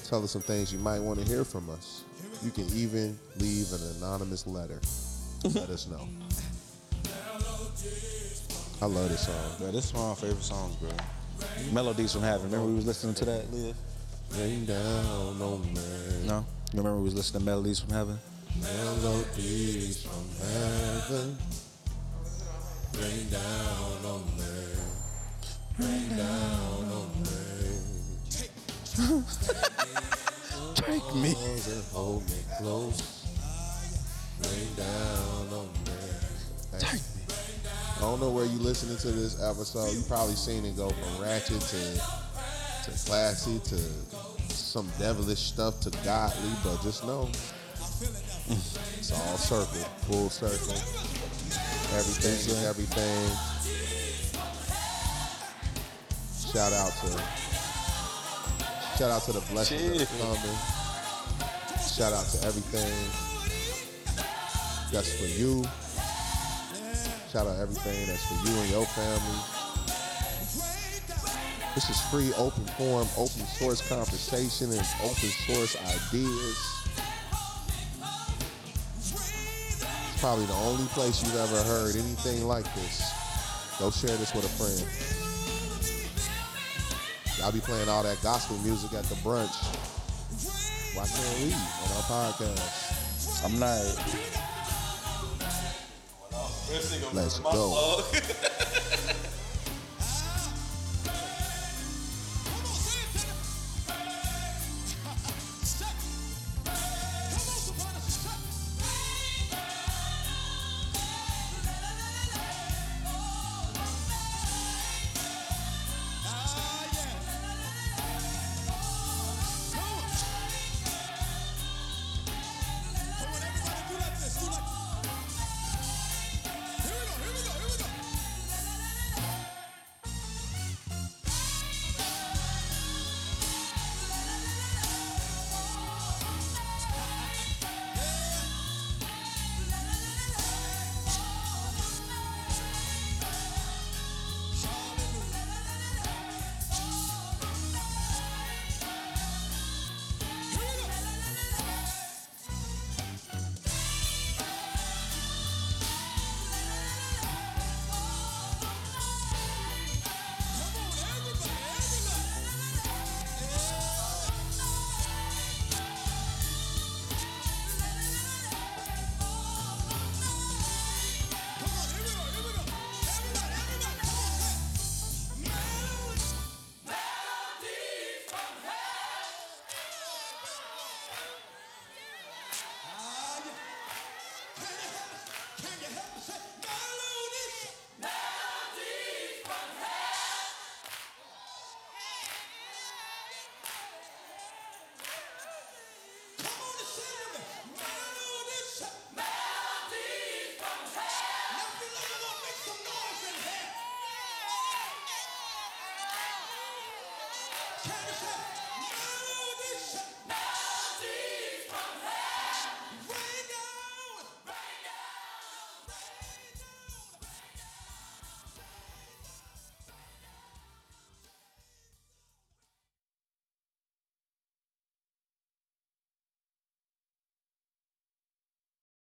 Tell us some things you might want to hear from us. You can even leave an anonymous letter. Let us know. I love this song. Bro, this is one of my favorite songs, bro. Melodies from Heaven. Remember we was listening to that? Live. Rain down on me. No? You remember we was listening to Melodies from Heaven? Melodies from Heaven. Rain down on me. Rain down on me. Take me. Hold me close. Rain down on me. Take me. I don't know where you listening to this episode. You probably seen it go from ratchet to classy to some devilish stuff to godly, but just know it's all circle, full circle. Everything and everything. Shout out to the blessings that's coming. Shout out to everything that's for you. Shout out everything that's for you and your family. This is free, open forum, open source conversation, and open source ideas. It's probably the only place you've ever heard anything like this. Go share this with a friend. I'll be playing all that gospel music at the brunch. Why can't we on our podcast? I'm not. Let's go.